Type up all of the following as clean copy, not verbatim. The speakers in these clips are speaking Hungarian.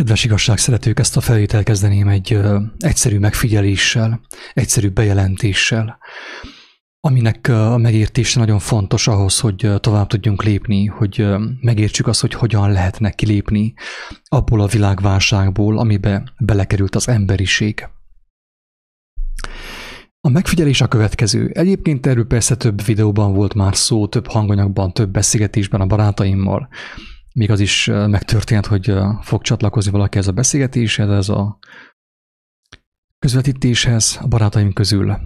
Kedves igazságszeretők, ezt a felét elkezdeném egy egyszerű megfigyeléssel, egyszerű bejelentéssel, aminek a megértése nagyon fontos ahhoz, hogy tovább tudjunk lépni, hogy megértsük azt, hogy hogyan lehetne kilépni abból a világválságból, amibe belekerült az emberiség. A megfigyelés a következő. Egyébként erről persze több videóban volt már szó, több hanganyagban, több beszélgetésben a barátaimmal. Még az is megtörtént, hogy fog csatlakozni valaki ez a beszélgetéshez, ez a közvetítéshez a barátaim közül.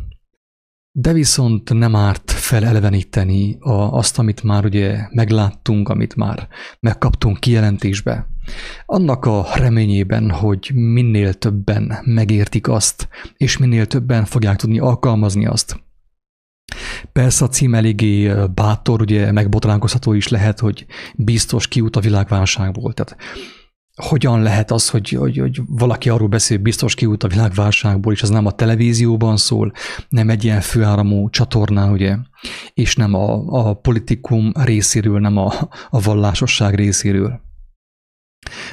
De viszont nem árt feleleveníteni azt, amit már ugye megláttunk, amit már megkaptunk kijelentésbe. Annak a reményében, hogy minél többen megértik azt, és minél többen fogják tudni alkalmazni azt. Persze a cím eléggé bátor, ugye megbotránkozható is lehet, hogy biztos kiút a világválságból. Tehát hogyan lehet az, hogy valaki arról beszél, biztos kiút a világválságból, és az nem a televízióban szól, nem egy ilyen főáramú csatornán, ugye, és nem a politikum részéről, nem a vallásosság részéről.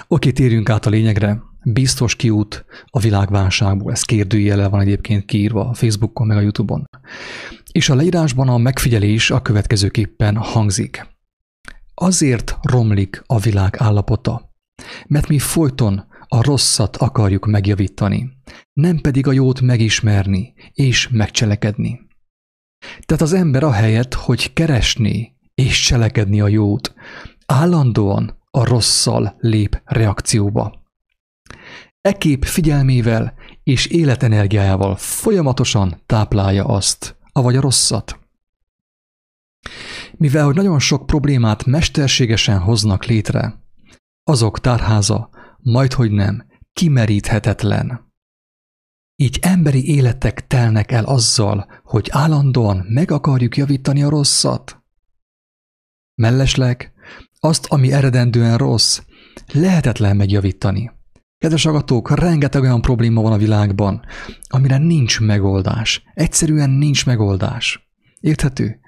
Oké, térjünk át a lényegre. Biztos kiút a világválságból. Ez kérdőjellel van egyébként kiírva a Facebookon, meg a YouTube-on. És a leírásban a megfigyelés a következőképpen hangzik. Azért romlik a világ állapota, mert mi folyton a rosszat akarjuk megjavítani, nem pedig a jót megismerni és megcselekedni. Tehát az ember ahelyett, hogy keresni és cselekedni a jót, állandóan a rosszal lép reakcióba. Ekép figyelmével és életenergiájával folyamatosan táplálja azt, avagy a rosszat. Mivel hogy nagyon sok problémát mesterségesen hoznak létre, azok tárháza majdhogynem kimeríthetetlen. Így emberi életek telnek el azzal, hogy állandóan meg akarjuk javítani a rosszat. Mellesleg azt, ami eredendően rossz, lehetetlen megjavítani. Kedves agatók, rengeteg olyan probléma van a világban, amire nincs megoldás. Egyszerűen nincs megoldás. Érthető?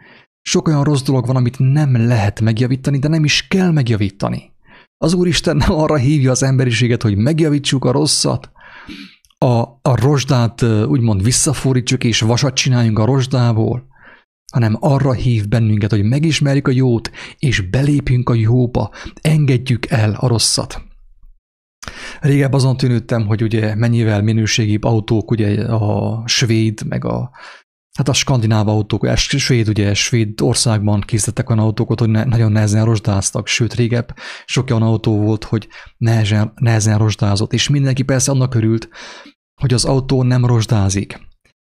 Sok olyan rossz dolog van, amit nem lehet megjavítani, de nem is kell megjavítani. Az Úristen nem arra hívja az emberiséget, hogy megjavítsuk a rosszat, a rozsdát úgymond visszafordítsuk és vasat csináljunk a rozsdából, hanem arra hív bennünket, hogy megismerjük a jót és belépjünk a jóba, engedjük el a rosszat. Régebb azon tűnődtem, hogy ugye mennyivel minőségibb autók, ugye a svéd, meg a skandináv autók, svéd országban készítettek olyan autókat, hogy nagyon nehezen rozsdáztak, sőt régebb sok olyan autó volt, hogy nehezen rozsdázott, és mindenki persze annak örült, hogy az autó nem rozsdázik.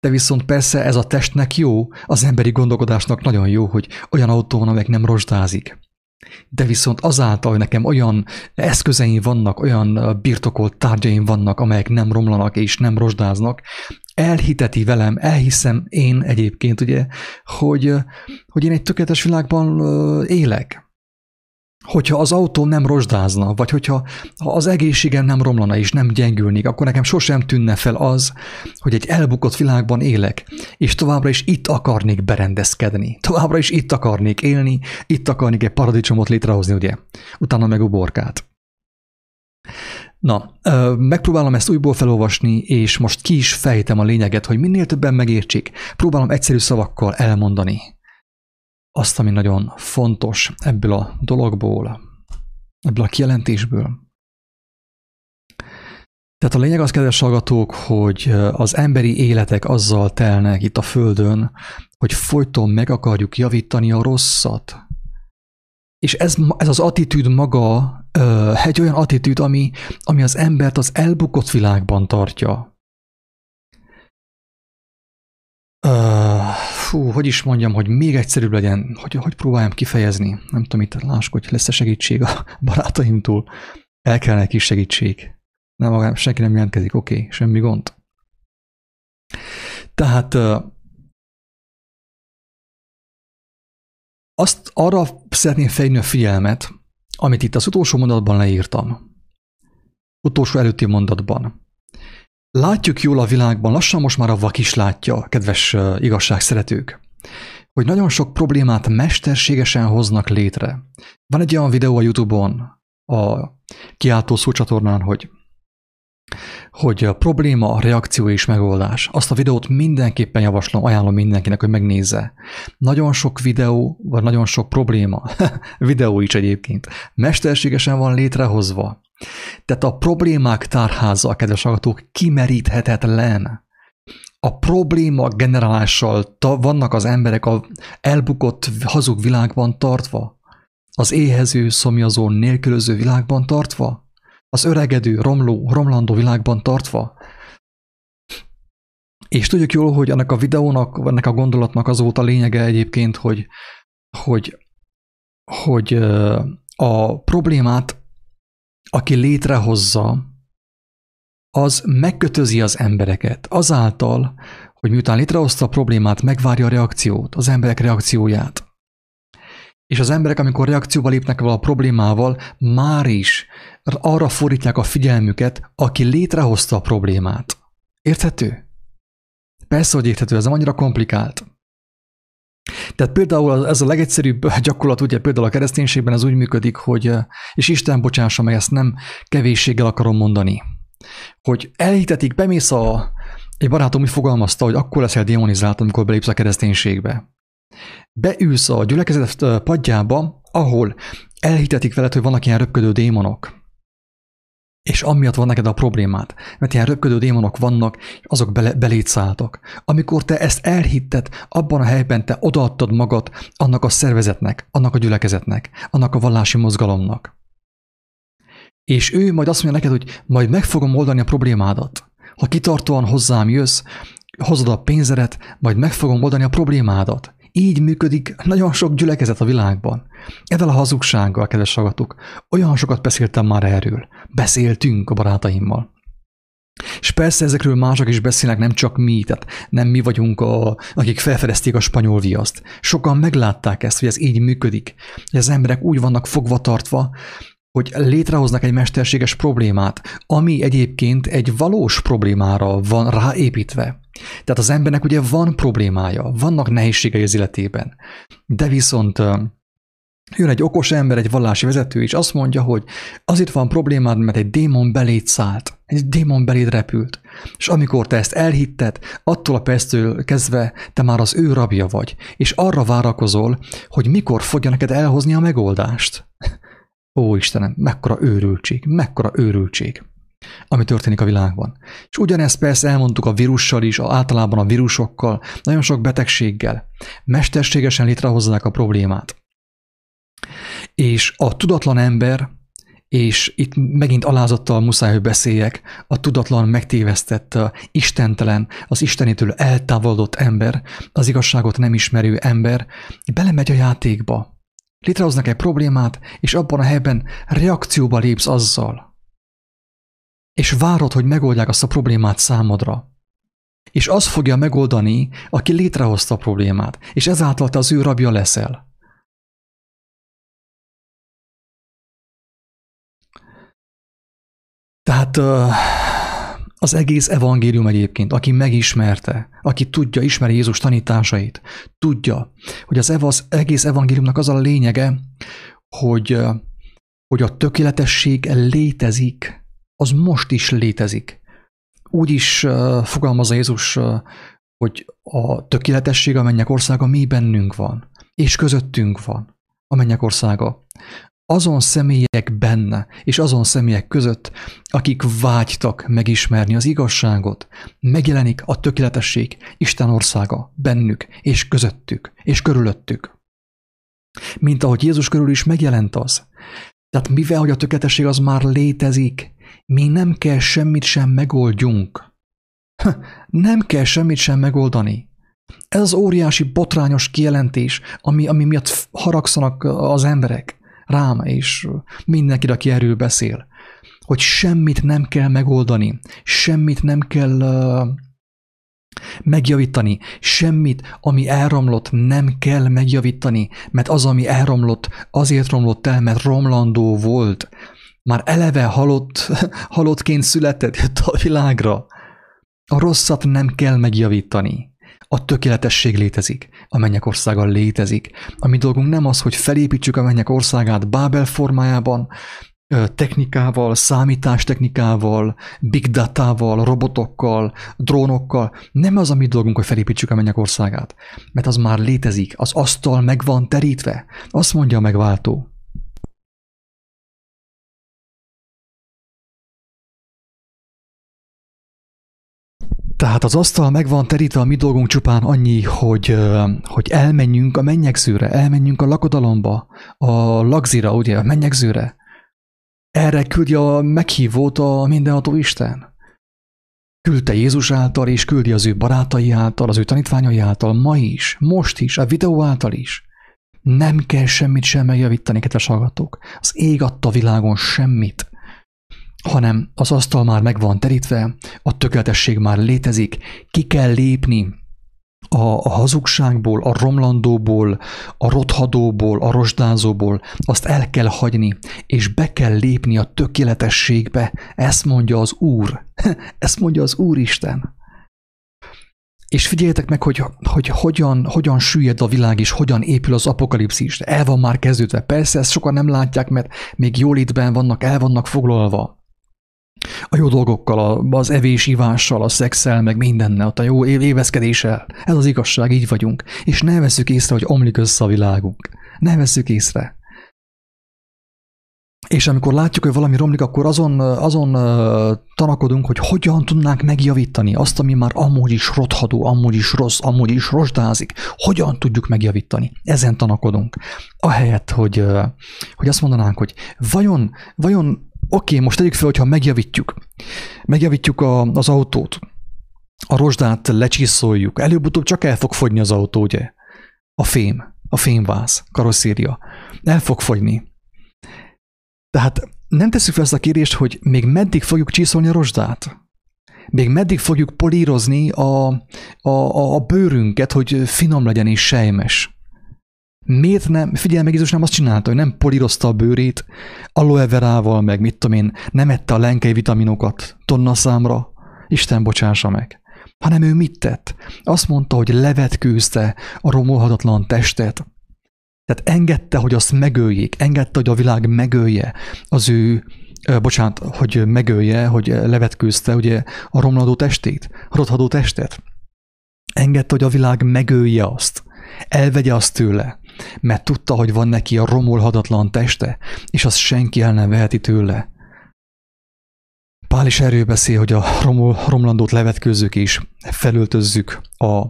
De viszont persze ez a testnek jó, az emberi gondolkodásnak nagyon jó, hogy olyan autó van, amelyek nem rozsdázik. De viszont azáltal, hogy nekem olyan eszközeim vannak, olyan birtokolt tárgyaim vannak, amelyek nem romlanak és nem rozsdáznak, elhiteti velem, elhiszem én egyébként, ugye, hogy én egy tökéletes világban élek. Hogyha az autó nem rozsdázna, vagy hogyha az egészségem nem romlana és nem gyengülnék, akkor nekem sosem tűnne fel az, hogy egy elbukott világban élek, és továbbra is itt akarnék berendezkedni. Továbbra is itt akarnék élni, itt akarnék egy paradicsomot létrehozni, ugye? Utána meg uborkát. Na, megpróbálom ezt újból felolvasni, és most ki is fejtem a lényeget, hogy minél többen megértsék. Próbálom egyszerű szavakkal elmondani azt, ami nagyon fontos ebből a dologból, ebből a kijelentésből. Tehát a lényeg az, kedves hallgatók, hogy az emberi életek azzal telnek itt a Földön, hogy folyton meg akarjuk javítani a rosszat. És ez az attitűd maga egy olyan attitűd, ami az embert az elbukott világban tartja. Hogy is mondjam, hogy még egyszerűbb legyen, hogy próbáljam kifejezni. Nem tudom, itt lássuk, hogy lesz-e segítség a barátaimtól. El kellene egy kis segítség. Nem, magam, senki nem jelentkezik, oké, semmi gond. Tehát azt arra szeretném felhívni a figyelmet, amit itt az utolsó mondatban leírtam. Utolsó előtti mondatban. Látjuk jól a világban, lassan most már a vak is látja, kedves igazságszeretők, hogy nagyon sok problémát mesterségesen hoznak létre. Van egy olyan videó a YouTube-on, a kiáltó szócsatornán, hogy a probléma, a reakció és megoldás. Azt a videót mindenképpen javaslom, ajánlom mindenkinek, hogy megnézze. Nagyon sok videó, vagy nagyon sok probléma, videó is egyébként, mesterségesen van létrehozva. Tehát a problémák tárháza, kedves hallgatók, kimeríthetetlen. A probléma generálással vannak az emberek a elbukott, hazug világban tartva, az éhező, szomjazó, nélkülöző világban tartva, az öregedő, romlandó világban tartva. És tudjuk jól, hogy ennek a videónak, ennek a gondolatnak az volt a lényege egyébként, hogy a problémát, aki létrehozza, az megkötözi az embereket azáltal, hogy miután létrehozta a problémát, megvárja a reakciót, az emberek reakcióját. És az emberek, amikor reakcióba lépnek vele a problémával, már is arra fordítják a figyelmüket, aki létrehozta a problémát. Érthető? Persze, hogy érthető, ez nem annyira komplikált. Tehát például ez a legegyszerűbb gyakorlat, ugye például a kereszténységben ez úgy működik, hogy, és Isten bocsássa meg, ezt nem kevésséggel akarom mondani, hogy elhitetik, bemész egy barátom úgy fogalmazta, hogy akkor leszel démonizált, amikor belépsz a kereszténységbe. Beülsz a gyülekezet padjába, ahol elhitetik veled, hogy vannak ilyen röpködő démonok. És amiatt van neked a problémád, mert ilyen röpködő démonok vannak, és azok beléd szálltak. Amikor te ezt elhitted, abban a helyben te odaadtad magad annak a szervezetnek, annak a gyülekezetnek, annak a vallási mozgalomnak. És ő majd azt mondja neked, hogy majd meg fogom oldani a problémádat. Ha kitartóan hozzám jössz, hozod a pénzedet, majd meg fogom oldani a problémádat. Így működik nagyon sok gyülekezet a világban. Ezzel a hazugsággal, kedves hallgatók, olyan sokat beszéltem már erről. Beszéltünk a barátaimmal. És persze ezekről mások is beszélnek, nem csak mi, tehát nem mi vagyunk, akik felfedezték a spanyol viaszt. Sokan meglátták ezt, hogy ez így működik. Hogy az emberek úgy vannak fogvatartva, hogy létrehoznak egy mesterséges problémát, ami egyébként egy valós problémára van ráépítve. Tehát az embernek ugye van problémája, vannak nehézségei az életében. De viszont jön egy okos ember, egy vallási vezető, és azt mondja, hogy azért van problémád, mert egy démon beléd szállt, egy démon beléd repült. És amikor te ezt elhitted, attól a perctől kezdve te már az ő rabja vagy, és arra várakozol, hogy mikor fogja neked elhozni a megoldást. Ó, Istenem, mekkora őrültség, ami történik a világban. És ugyanezt persze elmondtuk a vírussal is, általában a vírusokkal, nagyon sok betegséggel. Mesterségesen létrehozzák a problémát. És a tudatlan ember, és itt megint alázattal muszáj, hogy beszéljek, a tudatlan, megtévesztett, istentelen, az Istenétől eltávolodott ember, az igazságot nem ismerő ember, belemegy a játékba. Létrehoznak egy problémát, és abban a helyben reakcióba lépsz azzal. És várod, hogy megoldják azt a problémát számodra. És az fogja megoldani, aki létrehozta a problémát, és ezáltal te az ő rabja leszel. Tehát az egész evangélium egyébként, aki megismerte, aki tudja, ismeri Jézus tanításait, tudja, hogy az egész evangéliumnak az a lényege, hogy a tökéletesség létezik, az most is létezik. Úgy is fogalmazza Jézus, hogy a tökéletesség a mennyek országa mi bennünk van, és közöttünk van a mennyek országa. Azon személyek benne, és azon személyek között, akik vágytak megismerni az igazságot, megjelenik a tökéletesség Isten országa bennük, és közöttük, és körülöttük. Mint ahogy Jézus körül is megjelent az. Tehát mivel, hogy a tökéletesség az már létezik, mi nem kell semmit sem megoldjunk. Nem kell semmit sem megoldani. Ez az óriási botrányos kijelentés, ami miatt haragszanak az emberek. Rám és mindenki, aki erről beszél, hogy semmit nem kell megoldani, semmit nem kell megjavítani, semmit, ami elromlott, nem kell megjavítani, mert az, ami elromlott, azért romlott el, mert romlandó volt. Már eleve halottként született, jött a világra. A rosszat nem kell megjavítani. A tökéletesség létezik, a mennyek országa létezik. A mi dolgunk nem az, hogy felépítsük a mennyek országát Bábel formájában, technikával, számítástechnikával, big datával, robotokkal, drónokkal. Nem az a mi dolgunk, hogy felépítsük a mennyek országát, mert az már létezik, az asztal meg van terítve. Azt mondja a megváltó. Tehát az asztal meg van terítve, a mi dolgunk csupán annyi, hogy elmenjünk a mennyegzőre, elmenjünk a lakodalomba, a lagzira, ugye, a mennyegzőre. Erre küldi a meghívót a mindenható Isten. Küldte Jézus által, és küldi az ő barátai által, az ő tanítványai által, ma is, most is, a videó által is. Nem kell semmit sem megjavítani, kedves hallgatók. Az ég adta világon semmit, hanem az asztal már meg van terítve, a tökéletesség már létezik, ki kell lépni a hazugságból, a romlandóból, a rothadóból, a rozsdázóból, azt el kell hagyni, és be kell lépni a tökéletességbe. Ezt mondja az Úr. Ezt mondja az Úristen. És figyeljetek meg, hogy hogyan süllyed a világ, és hogyan épül az apokalipszis. El van már kezdődve. Persze ezt sokan nem látják, mert még jólétben vannak, el vannak foglalva. A jó dolgokkal, az evés, ivással, a szexsel, meg mindennel, a jó évezkedéssel. Ez az igazság, így vagyunk. És ne vesszük észre, hogy omlik össze a világunk. Ne vesszük észre. És amikor látjuk, hogy valami romlik, akkor azon tanakodunk, hogy hogyan tudnánk megjavítani azt, ami már amúgy is rothadó, amúgy is rossz, amúgy is rozsdázik. Hogyan tudjuk megjavítani? Ezen tanakodunk. Ahelyett, hogy azt mondanánk, hogy vajon oké, most tegyük fel, hogyha megjavítjuk az autót, a rozsdát lecsiszoljuk, előbb-utóbb csak el fog fogyni az autó, ugye? A fémváz, karosszéria. El fog fogyni. Tehát nem tesszük fel azt a kérdést, hogy még meddig fogjuk csiszolni a rozsdát? Még meddig fogjuk polírozni a bőrünket, hogy finom legyen és sejmes? Miért nem, figyelj meg, Jézus nem azt csinálta, hogy nem polírozta a bőrét aloe verával, meg mit tudom én, nem ette a lenkei vitaminokat tonnaszámra, Isten bocsássa meg. Hanem ő mit tett? Azt mondta, hogy levetkőzte a romolhatatlan testet. Tehát engedte, hogy azt megöljék, engedte, hogy a világ megölje az ő, hogy levetkőzte ugye a romladó testét, a rothadó testet. Engedte, hogy a világ megölje azt, elvegye azt tőle. Mert tudta, hogy van neki a romolhatatlan teste, és azt senki el nem veheti tőle. Pál is erről beszél, hogy a romlandót levetkőzzük és felöltözzük a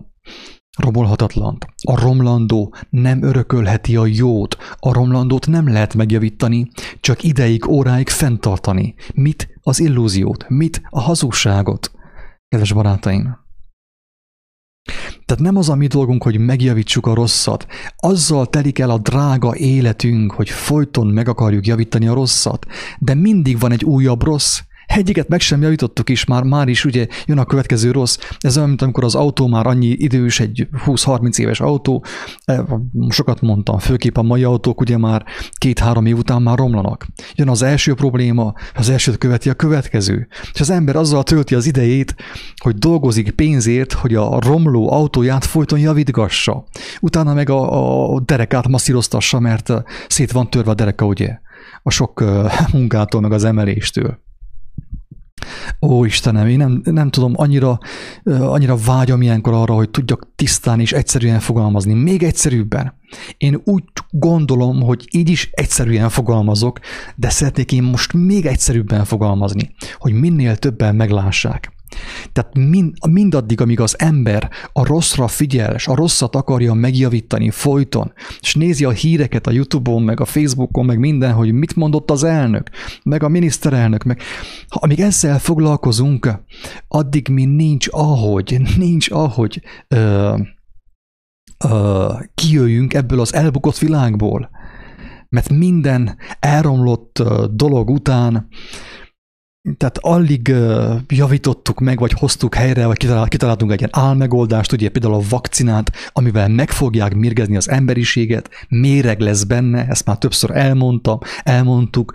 romolhatatlant. A romlandó nem örökölheti a jót, a romlandót nem lehet megjavítani, csak ideig, óráig fenntartani. Mit? Az illúziót, mit? A hazugságot. Kedves barátaim! Tehát nem az a mi dolgunk, hogy megjavítsuk a rosszat. Azzal telik el a drága életünk, hogy folyton meg akarjuk javítani a rosszat. De mindig van egy újabb rossz. Egyiket meg sem javítottuk is, már is ugye jön a következő rossz. Ez olyan, mint amikor az autó már annyi idős, egy 20-30 éves autó. Sokat mondtam, főképp a mai autók ugye már 2-3 év után már romlanak. Jön az első probléma, az elsőt követi a következő. És az ember azzal tölti az idejét, hogy dolgozik pénzért, hogy a romló autóját folyton javítgassa. Utána meg a derekát masszíroztassa, mert szét van törve a dereka, ugye? A sok munkától, meg az emeléstől. Ó, Istenem, én nem tudom, annyira vágyom ilyenkor arra, hogy tudjak tisztán és egyszerűen fogalmazni. Még egyszerűbben. Én úgy gondolom, hogy így is egyszerűen fogalmazok, de szeretnék én most még egyszerűbben fogalmazni, hogy minél többen meglássák. Tehát mindaddig, amíg az ember a rosszra figyel, és a rosszat akarja megjavítani folyton, és nézi a híreket a YouTube-on, meg a Facebookon, meg minden, hogy mit mondott az elnök, meg a miniszterelnök, meg amíg ezzel foglalkozunk, addig mi nincs ahogy kijöjjünk ebből az elbukott világból. Mert minden elromlott dolog után, tehát alig javítottuk meg, vagy hoztuk helyre, vagy kitaláltunk egy ilyen álmegoldást, ugye például a vakcinát, amivel meg fogják mérgezni az emberiséget, méreg lesz benne, ezt már többször elmondtuk,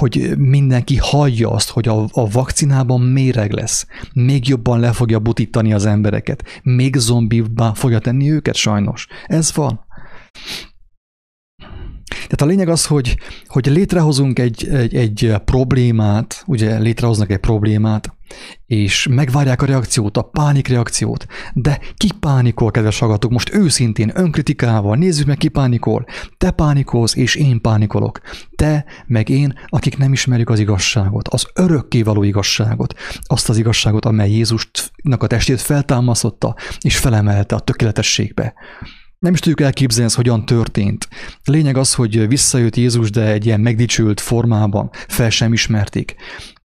hogy mindenki hallja azt, hogy a vakcinában méreg lesz. Még jobban le fogja butítani az embereket, még zombivá fogja tenni őket sajnos. Ez van. Tehát a lényeg az, hogy létrehozunk egy problémát, ugye létrehoznak egy problémát, és megvárják a reakciót, a pánikreakciót. De ki pánikol, kedves hallgatók? Most őszintén, önkritikával nézzük meg, ki pánikol. Te pánikolsz, és én pánikolok. Te, meg én, akik nem ismerjük az igazságot, az örökkévaló igazságot. Azt az igazságot, amely Jézusnak a testét feltámasztotta, és felemelte a tökéletességbe. Nem is tudjuk elképzelni, ez hogyan történt. A lényeg az, hogy visszajött Jézus, de egy ilyen megdicsült formában, fel sem ismerték.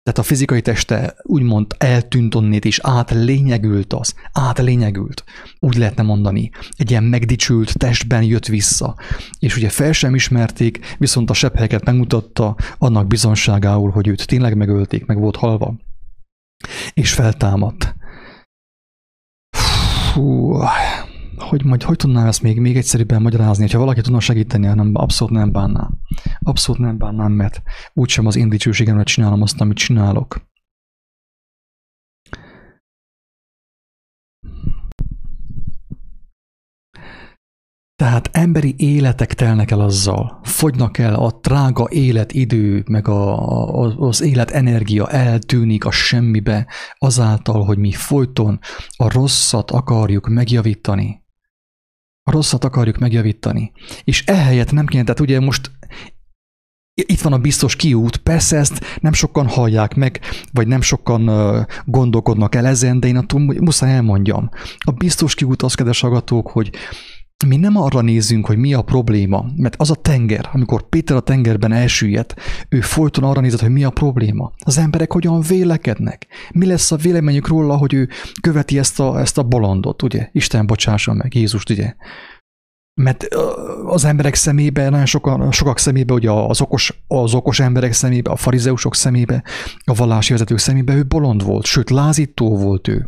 Tehát a fizikai teste úgymond eltűnt onnét, és átlényegült az. Átlényegült, úgy lehetne mondani. Egy ilyen megdicsült testben jött vissza. És ugye fel sem ismerték, viszont a sebhelyeket megmutatta annak bizonságául, hogy őt tényleg megölték, meg volt halva. És feltámadt. Fú... Hogy tudnám ezt még egyszerűbben magyarázni, ha valaki tudna segíteni, hanem abszolút nem bánnám. Abszolút nem bánnám, mert úgysem az én dicsőségemre csinálom azt, amit csinálok. Tehát emberi életek telnek el azzal, fogynak el a trága életidő, meg az életenergia eltűnik a semmibe, azáltal, hogy mi folyton a rosszat akarjuk megjavítani. A rosszat akarjuk megjavítani. És ehelyett nem kéne, tehát ugye most itt van a biztos kiút, persze ezt nem sokan hallják meg, vagy nem sokan gondolkodnak el ezen, de én attól muszáj elmondjam. A biztos kiút az, kedves hallgatók, hogy mi nem arra nézünk, hogy mi a probléma, mert az a tenger, amikor Péter a tengerben elsüllyedt, ő folyton arra nézett, hogy mi a probléma. Az emberek hogyan vélekednek? Mi lesz a véleményük róla, hogy ő követi ezt a bolondot, ugye? Isten bocsássa meg Jézust, ugye? Mert az emberek szemébe, nagyon sokak szemébe, ugye az okos emberek szemébe, a farizeusok szemébe, a vallási vezetők szemébe ő bolond volt, sőt lázító volt ő.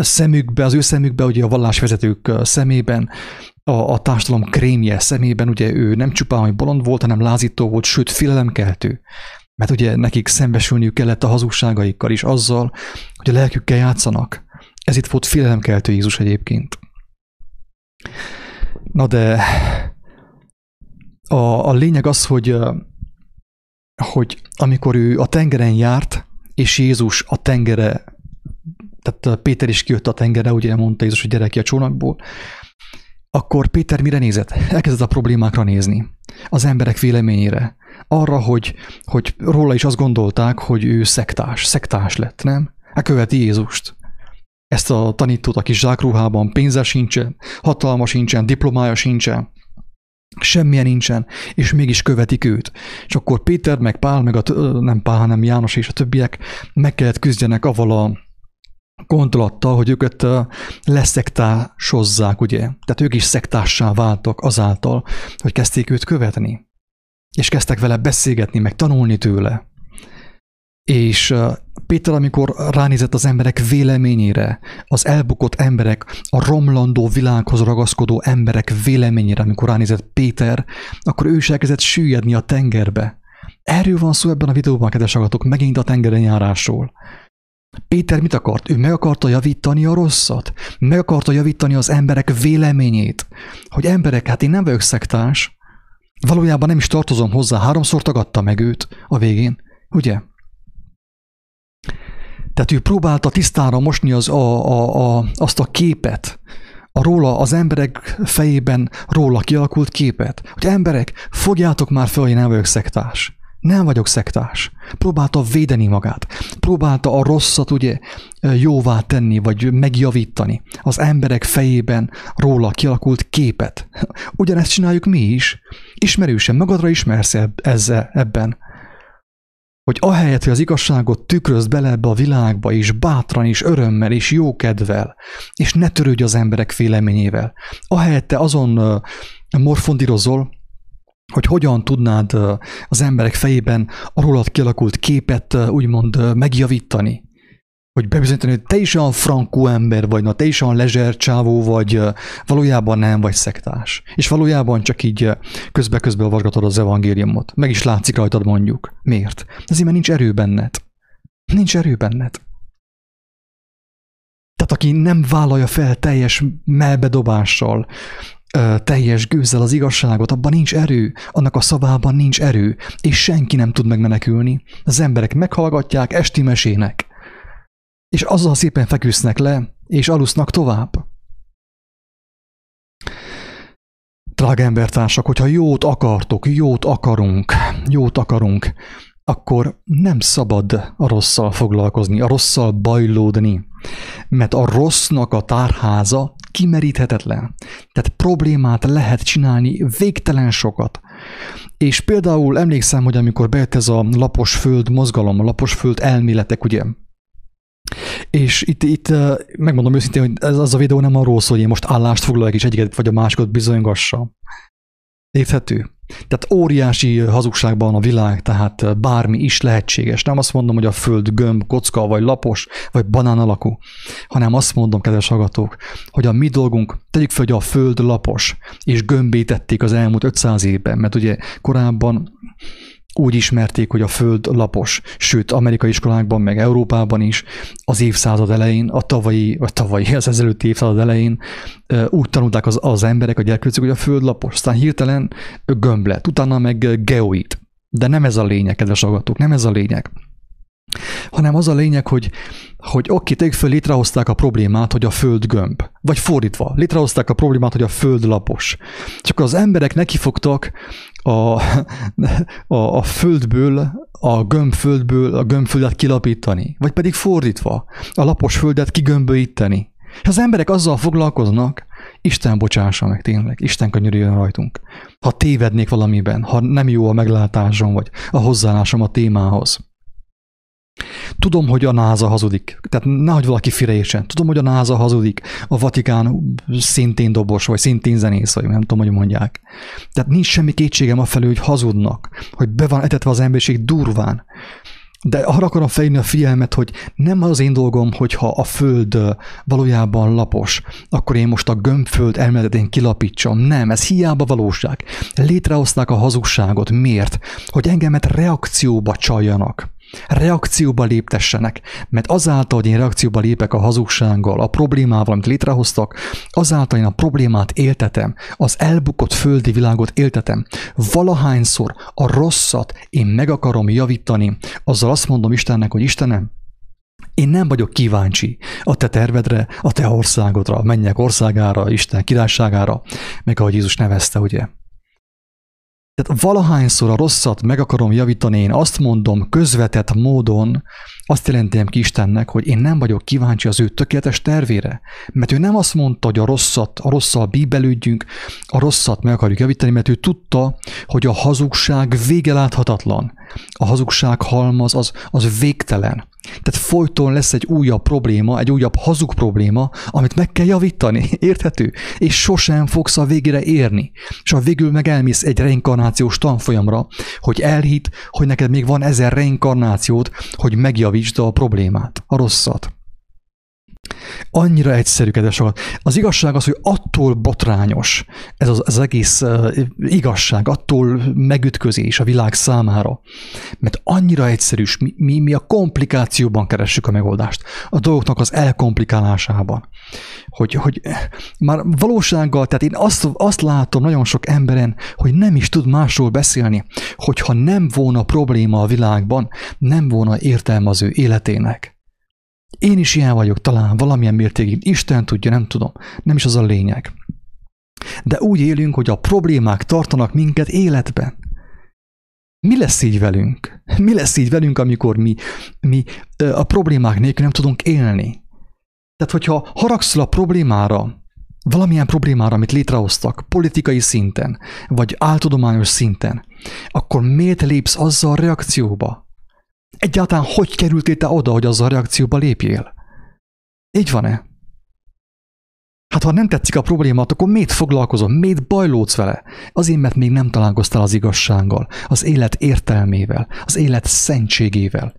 Szemükbe, az ő szemükbe, ugye a vallásvezetők szemében, a társadalom krémje szemében, ugye ő nem csupán, hogy bolond volt, hanem lázító volt, sőt félelemkeltő. Mert ugye nekik szembesülniük kellett a hazugságaikkal is azzal, hogy a lelkükkel játszanak. Ez itt volt félelemkeltő Jézus egyébként. Na de a lényeg az, hogy amikor ő a tengeren járt, és Jézus a tengere, tehát Péter is kijött a tengerre, ugye mondta Jézus, hogy gyere ki a csónakból, akkor Péter mire nézett? Elkezdett a problémákra nézni, az emberek véleményére, arra, hogy róla is azt gondolták, hogy ő szektás lett, nem? Hát követi Jézust. Ezt a tanítót, aki zsákruhában pénze sincsen, hatalma sincsen, diplomája sincsen, semmilyen nincsen, és mégis követik őt. És akkor Péter, meg Pál, meg nem Pál, hanem János és a többiek meg kellett küzdjenek avval a gondolattal, hogy őket leszektásozzák, ugye? Tehát ők is szektássá váltak azáltal, hogy kezdték őt követni. És kezdtek vele beszélgetni, meg tanulni tőle. És Péter, amikor ránézett az emberek véleményére, az elbukott emberek, a romlandó világhoz ragaszkodó emberek véleményére, amikor ránézett Péter, akkor ő is elkezdett süllyedni a tengerbe. Erről van szó ebben a videóban, kedves hallgatók, megint a tengeren járásról. Péter mit akart? Ő meg akarta javítani a rosszat, meg akarta javítani az emberek véleményét, hogy emberek, hát én nem vagyok szektás, valójában nem is tartozom hozzá, 3-szor tagadta meg őt a végén, ugye? Tehát ő próbálta tisztára mosni azt a képet, róla az emberek fejében róla kialakult képet, hogy emberek, fogjátok már fel, hogy én nem vagyok szektás. Nem vagyok szektás. Próbálta védeni magát. Próbálta a rosszat ugye jóvá tenni, vagy megjavítani. Az emberek fejében róla kialakult képet. Ugyanezt csináljuk mi is. Ismerősen magadra ismersz ezzel ebben. Hogy ahelyett, hogy az igazságot tükrözd bele ebbe a világba is, bátran is, örömmel és jókedvel, és ne törődj az emberek véleményével. Ahelyett te azon morfondírozol, hogy hogyan tudnád az emberek fejében a rólad kialakult képet úgymond megjavítani. Hogy bebizonyítani, hogy te is olyan frankú ember vagy, na te is olyan lezser csávó vagy, valójában nem vagy szektás. És valójában csak így közbe-közbe olvasgatod az evangéliumot. Meg is látszik rajtad mondjuk. Miért? Ezért, mert nincs erő benned. Nincs erő benned. Tehát aki nem vállalja fel teljes melbedobással teljes gőzzel az igazságot, abban nincs erő, annak a szavában nincs erő, és senki nem tud megmenekülni. Az emberek meghallgatják esti mesének, és azzal szépen feküsznek le, és alusznak tovább. Drága embertársak, hogyha jót akartok, jót akarunk, akkor nem szabad a rosszal foglalkozni, a rosszal bajlódni, mert a rossznak a tárháza kimeríthetetlen. Tehát problémát lehet csinálni végtelen sokat. És például emlékszem, hogy amikor bejött ez a lapos föld mozgalom, a lapos föld elméletek, ugye? És itt megmondom őszintén, hogy ez az a videó nem arról szól, hogy én most állást foglalok és egyiket vagy a másikat bizonygassam. Érthető? Tehát óriási hazugságban a világ, tehát bármi is lehetséges. Nem azt mondom, hogy a föld gömb, kocka, vagy lapos, vagy banán alakú, hanem azt mondom, kedves hallgatók, hogy a mi dolgunk, tegyük fel, hogy a föld lapos, és gömbítették az elmúlt 500 évben, mert ugye korábban úgy ismerték, hogy a föld lapos, sőt, amerikai iskolákban, meg Európában is az évszázad elején, az ezelőtti évszázad elején úgy tanulták az emberek, a gyerkőcök, hogy a föld lapos, aztán hirtelen gömb lett, utána meg geoid. De nem ez a lényeg, kedves hallgatók, nem ez a lényeg. Hanem az a lényeg, hogy oké, tegyük föl, létrehozták a problémát, hogy a föld gömb. Vagy fordítva, létrehozták a problémát, hogy a föld lapos. Csak az emberek nekifogtak a földből, a gömbföldből a gömbföldet kilapítani. Vagy pedig fordítva, a lapos földet kigömböíteni. És az emberek azzal foglalkoznak, Isten bocsássa meg tényleg, Isten könyörüljön rajtunk. Ha tévednék valamiben, ha nem jó a meglátásom, vagy a hozzáállásom a témához. Tudom, hogy a NASA hazudik. Tehát nehogy valaki félreértsen. Tudom, hogy a NASA hazudik. A Vatikán szintén dobos, vagy szintén zenész, vagy nem tudom, hogy mondják. Tehát nincs semmi kétségem afelől, hogy hazudnak, hogy be van etetve az emberiség durván. De arra akarom felhívni a figyelmet, hogy nem az én dolgom, hogyha a föld valójában lapos, akkor én most a gömbföld elméletén kilapítsam. Nem, ez hiába valóság. Létrehozták a hazugságot. Miért? Hogy engemet reakcióba csaljanak. Reakcióba léptessenek, mert azáltal, hogy én reakcióba lépek a hazugsággal, a problémával, amit létrehoztak, azáltal én a problémát éltetem, az elbukott földi világot éltetem. Valahányszor a rosszat én meg akarom javítani, azzal azt mondom Istennek, hogy Istenem, én nem vagyok kíváncsi a te tervedre, a te országodra, a mennyek országára, Isten királyságára, meg ahogy Jézus nevezte, ugye? Tehát valahányszor a rosszat meg akarom javítani, én azt mondom közvetett módon, azt jelentem ki Istennek, hogy én nem vagyok kíváncsi az ő tökéletes tervére. Mert ő nem azt mondta, hogy a rosszal bíbelődjünk, a rosszat meg akarjuk javítani, mert ő tudta, hogy a hazugság vége láthatatlan. A hazugság halmaz az végtelen. Tehát folyton lesz egy újabb probléma, egy újabb hazug probléma, amit meg kell javítani, érthető? És sosem fogsz a végére érni. És a végül meg elmész egy reinkarnációs tanfolyamra, hogy elhidd, hogy neked még van 1000 reinkarnációt, hogy megjavítsd a problémát, a rosszat. Annyira egyszerű, kedves sokat. Az igazság az, hogy attól botrányos ez az egész igazság, attól megütközés a világ számára, mert annyira egyszerű, mi a komplikációban keressük a megoldást, a dolgoknak az elkomplikálásában. Hogy már valósággal, tehát én azt látom nagyon sok emberen, hogy nem is tud másról beszélni, hogyha nem volna probléma a világban, nem volna értelme az ő életének. Én is ilyen vagyok, talán valamilyen mértékig, Isten tudja, nem tudom, nem is az a lényeg. De úgy élünk, hogy a problémák tartanak minket életben. Mi lesz így velünk? Mi lesz így velünk, amikor mi a problémák nélkül nem tudunk élni? Tehát, hogyha haragszol a problémára, valamilyen problémára, amit létrehoztak, politikai szinten, vagy áltudományos szinten, akkor miért lépsz azzal a reakcióba? Egyáltalán hogy kerültél te oda, hogy azzal a reakcióba lépjél? Így van-e? Hát ha nem tetszik a problémát, akkor miért foglalkozol, miért bajlódsz vele? Azért, mert még nem találkoztál az igazsággal, az élet értelmével, az élet szentségével.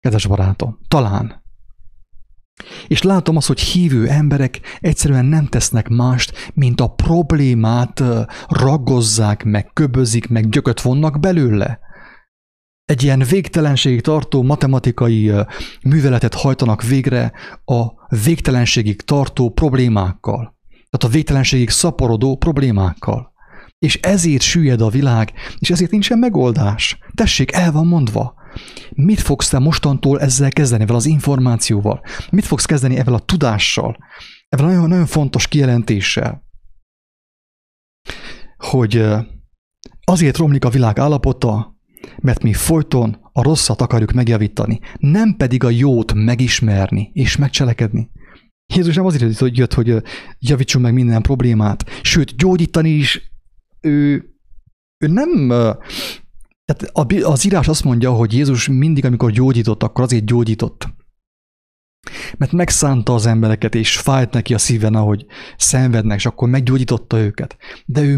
Kedves barátom, talán. És látom azt, hogy hívő emberek egyszerűen nem tesznek mást, mint a problémát ragozzák, meg köbözik, meg gyököt vonnak belőle. Egy ilyen végtelenségig tartó matematikai műveletet hajtanak végre a végtelenségig tartó problémákkal. Tehát a végtelenségig szaporodó problémákkal. És ezért süllyed a világ, és ezért nincsen megoldás. Tessék, el van mondva. Mit fogsz te mostantól ezzel kezdeni, ezzel az információval? Mit fogsz kezdeni ezzel a tudással? Ezzel a nagyon-nagyon fontos kijelentéssel, hogy azért romlik a világ állapota, mert mi folyton a rosszat akarjuk megjavítani, nem pedig a jót megismerni és megcselekedni. Jézus nem azért jött, hogy javítsunk meg minden problémát, sőt, gyógyítani is ő nem... Tehát az írás azt mondja, hogy Jézus mindig, amikor gyógyított, akkor azért gyógyított. Mert megszánta az embereket, és fájt neki a szíven, ahogy szenvednek, és akkor meggyógyította őket. De ő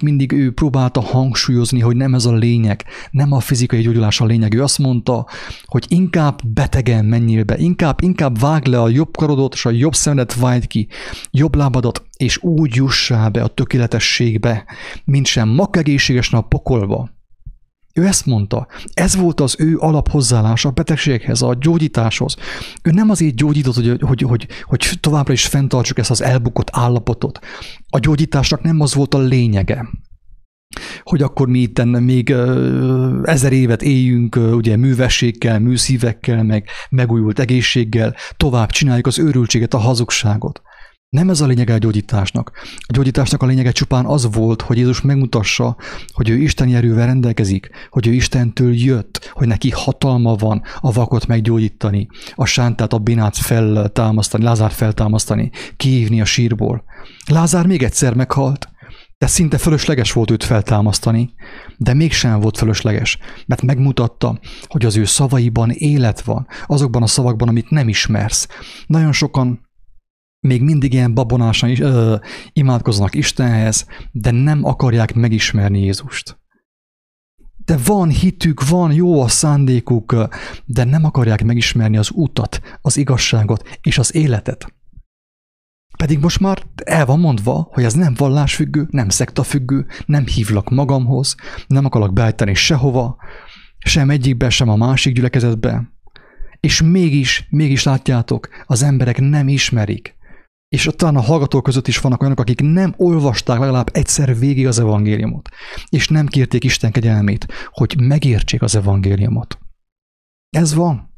mindig ő próbálta hangsúlyozni, hogy nem ez a lényeg, nem a fizikai gyógyulás a lényeg. Ő azt mondta, hogy inkább betegen menjél be, inkább vágd le a jobb karodot, és a jobb szemedet vágd ki, jobb lábadat, és úgy jussál be a tökéletességbe, mint sem makk egészségesen a pokolba. Ő ezt mondta. Ez volt az ő alaphozzáállása a betegségekhez, a gyógyításhoz. Ő nem azért gyógyított, hogy továbbra is fenntartsuk ezt az elbukott állapotot. A gyógyításnak nem az volt a lényege, hogy akkor mi itten még 1000 évet éljünk, ugye művességgel, műszívekkel, meg megújult egészséggel, tovább csináljuk az őrültséget, a hazugságot. Nem ez a lényege a gyógyításnak. A gyógyításnak a lényege csupán az volt, hogy Jézus megmutassa, hogy ő isteni erővel rendelkezik, hogy ő Istentől jött, hogy neki hatalma van a vakot meggyógyítani, a sántát, a bénát feltámasztani, Lázárt feltámasztani, kiívni a sírból. Lázár még egyszer meghalt, de szinte fölösleges volt őt feltámasztani, de mégsem volt fölösleges, mert megmutatta, hogy az ő szavaiban élet van, azokban a szavakban, amit nem ismersz. Nagyon sokan még mindig ilyen babonásan is, imádkoznak Istenhez, de nem akarják megismerni Jézust. De van hitük, van jó a szándékuk, de nem akarják megismerni az utat, az igazságot és az életet. Pedig most már el van mondva, hogy ez nem vallásfüggő, nem szektafüggő, nem hívlak magamhoz, nem akarok beállítani sehova, sem egyikbe, sem a másik gyülekezetbe. És mégis látjátok, az emberek nem ismerik. És talán a hallgatók között is vannak olyanok, akik nem olvasták legalább egyszer végig az evangéliumot, és nem kérték Isten kegyelmét, hogy megértsék az evangéliumot. Ez van.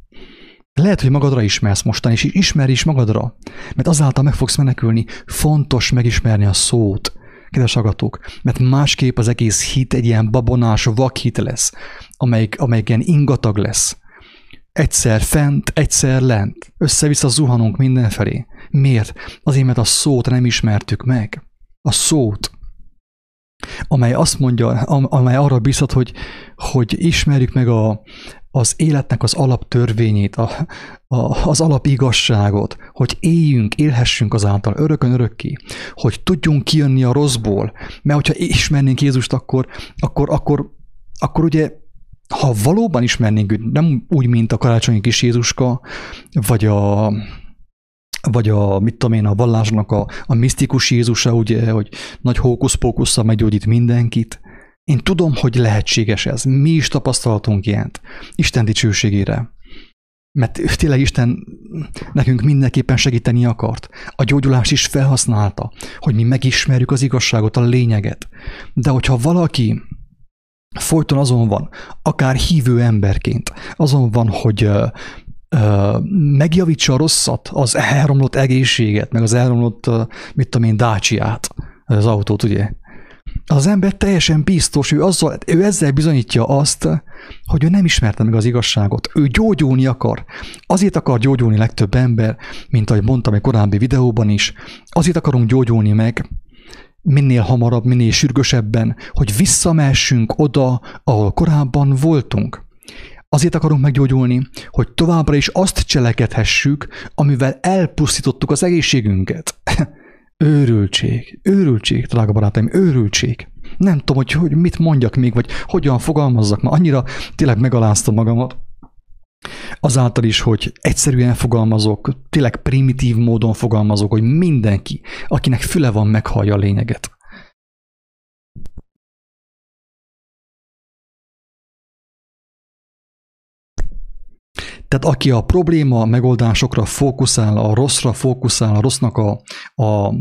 Lehet, hogy magadra ismersz mostan, és ismerj is magadra, mert azáltal meg fogsz menekülni, fontos megismerni a szót, kedves hallgatók, mert másképp az egész hit egy ilyen babonás vakhit lesz, amelyik ilyen ingatag lesz. Egyszer fent, egyszer lent. Össze-vissza zuhanunk mindenfelé. Miért? Azért, mert a szót nem ismertük meg. A szót, amely azt mondja, amely arra bíztat, hogy ismerjük meg az életnek az alaptörvényét, az alapigazságot, hogy éljünk, élhessünk azáltal örökön-örökké, hogy tudjunk kijönni a rosszból, mert hogyha ismernénk Jézust, akkor ugye, ha valóban ismernénk őt, nem úgy, mint a karácsonyi kis Jézuska, vagy a mit tudom én, a vallásnak a misztikus Jézusa, ugye, hogy nagy hókusz-pókusszal meggyógyít mindenkit. Én tudom, hogy lehetséges ez. Mi is tapasztaltunk ilyent. Isten dicsőségére. Mert tényleg Isten nekünk mindenképpen segíteni akart. A gyógyulást is felhasználta, hogy mi megismerjük az igazságot, a lényeget. De hogyha valaki folyton azon van, akár hívő emberként, azon van, hogy megjavítsa a rosszat, az elromlott egészséget, meg az elromlott, mit tudom én, Dacia-t, az autót, ugye? Az ember teljesen biztos, ő ezzel bizonyítja azt, hogy ő nem ismerte meg az igazságot. Ő gyógyulni akar. Azért akar gyógyulni legtöbb ember, mint ahogy mondtam egy korábbi videóban is. Azért akarunk gyógyulni meg, minél hamarabb, minél sürgősebben, hogy visszamehessünk oda, ahol korábban voltunk. Azért akarunk meggyógyulni, hogy továbbra is azt cselekedhessük, amivel elpusztítottuk az egészségünket. Őrültség, drága barátaim, őrültség. Nem tudom, hogy mit mondjak még, vagy hogyan fogalmazzak, már annyira tényleg megaláztam magamat. Azáltal is, hogy egyszerűen fogalmazok, tényleg primitív módon fogalmazok, hogy mindenki, akinek füle van, meghallja a lényeget. Tehát aki a probléma megoldásokra fókuszál, a rosszra fókuszál, a rossznak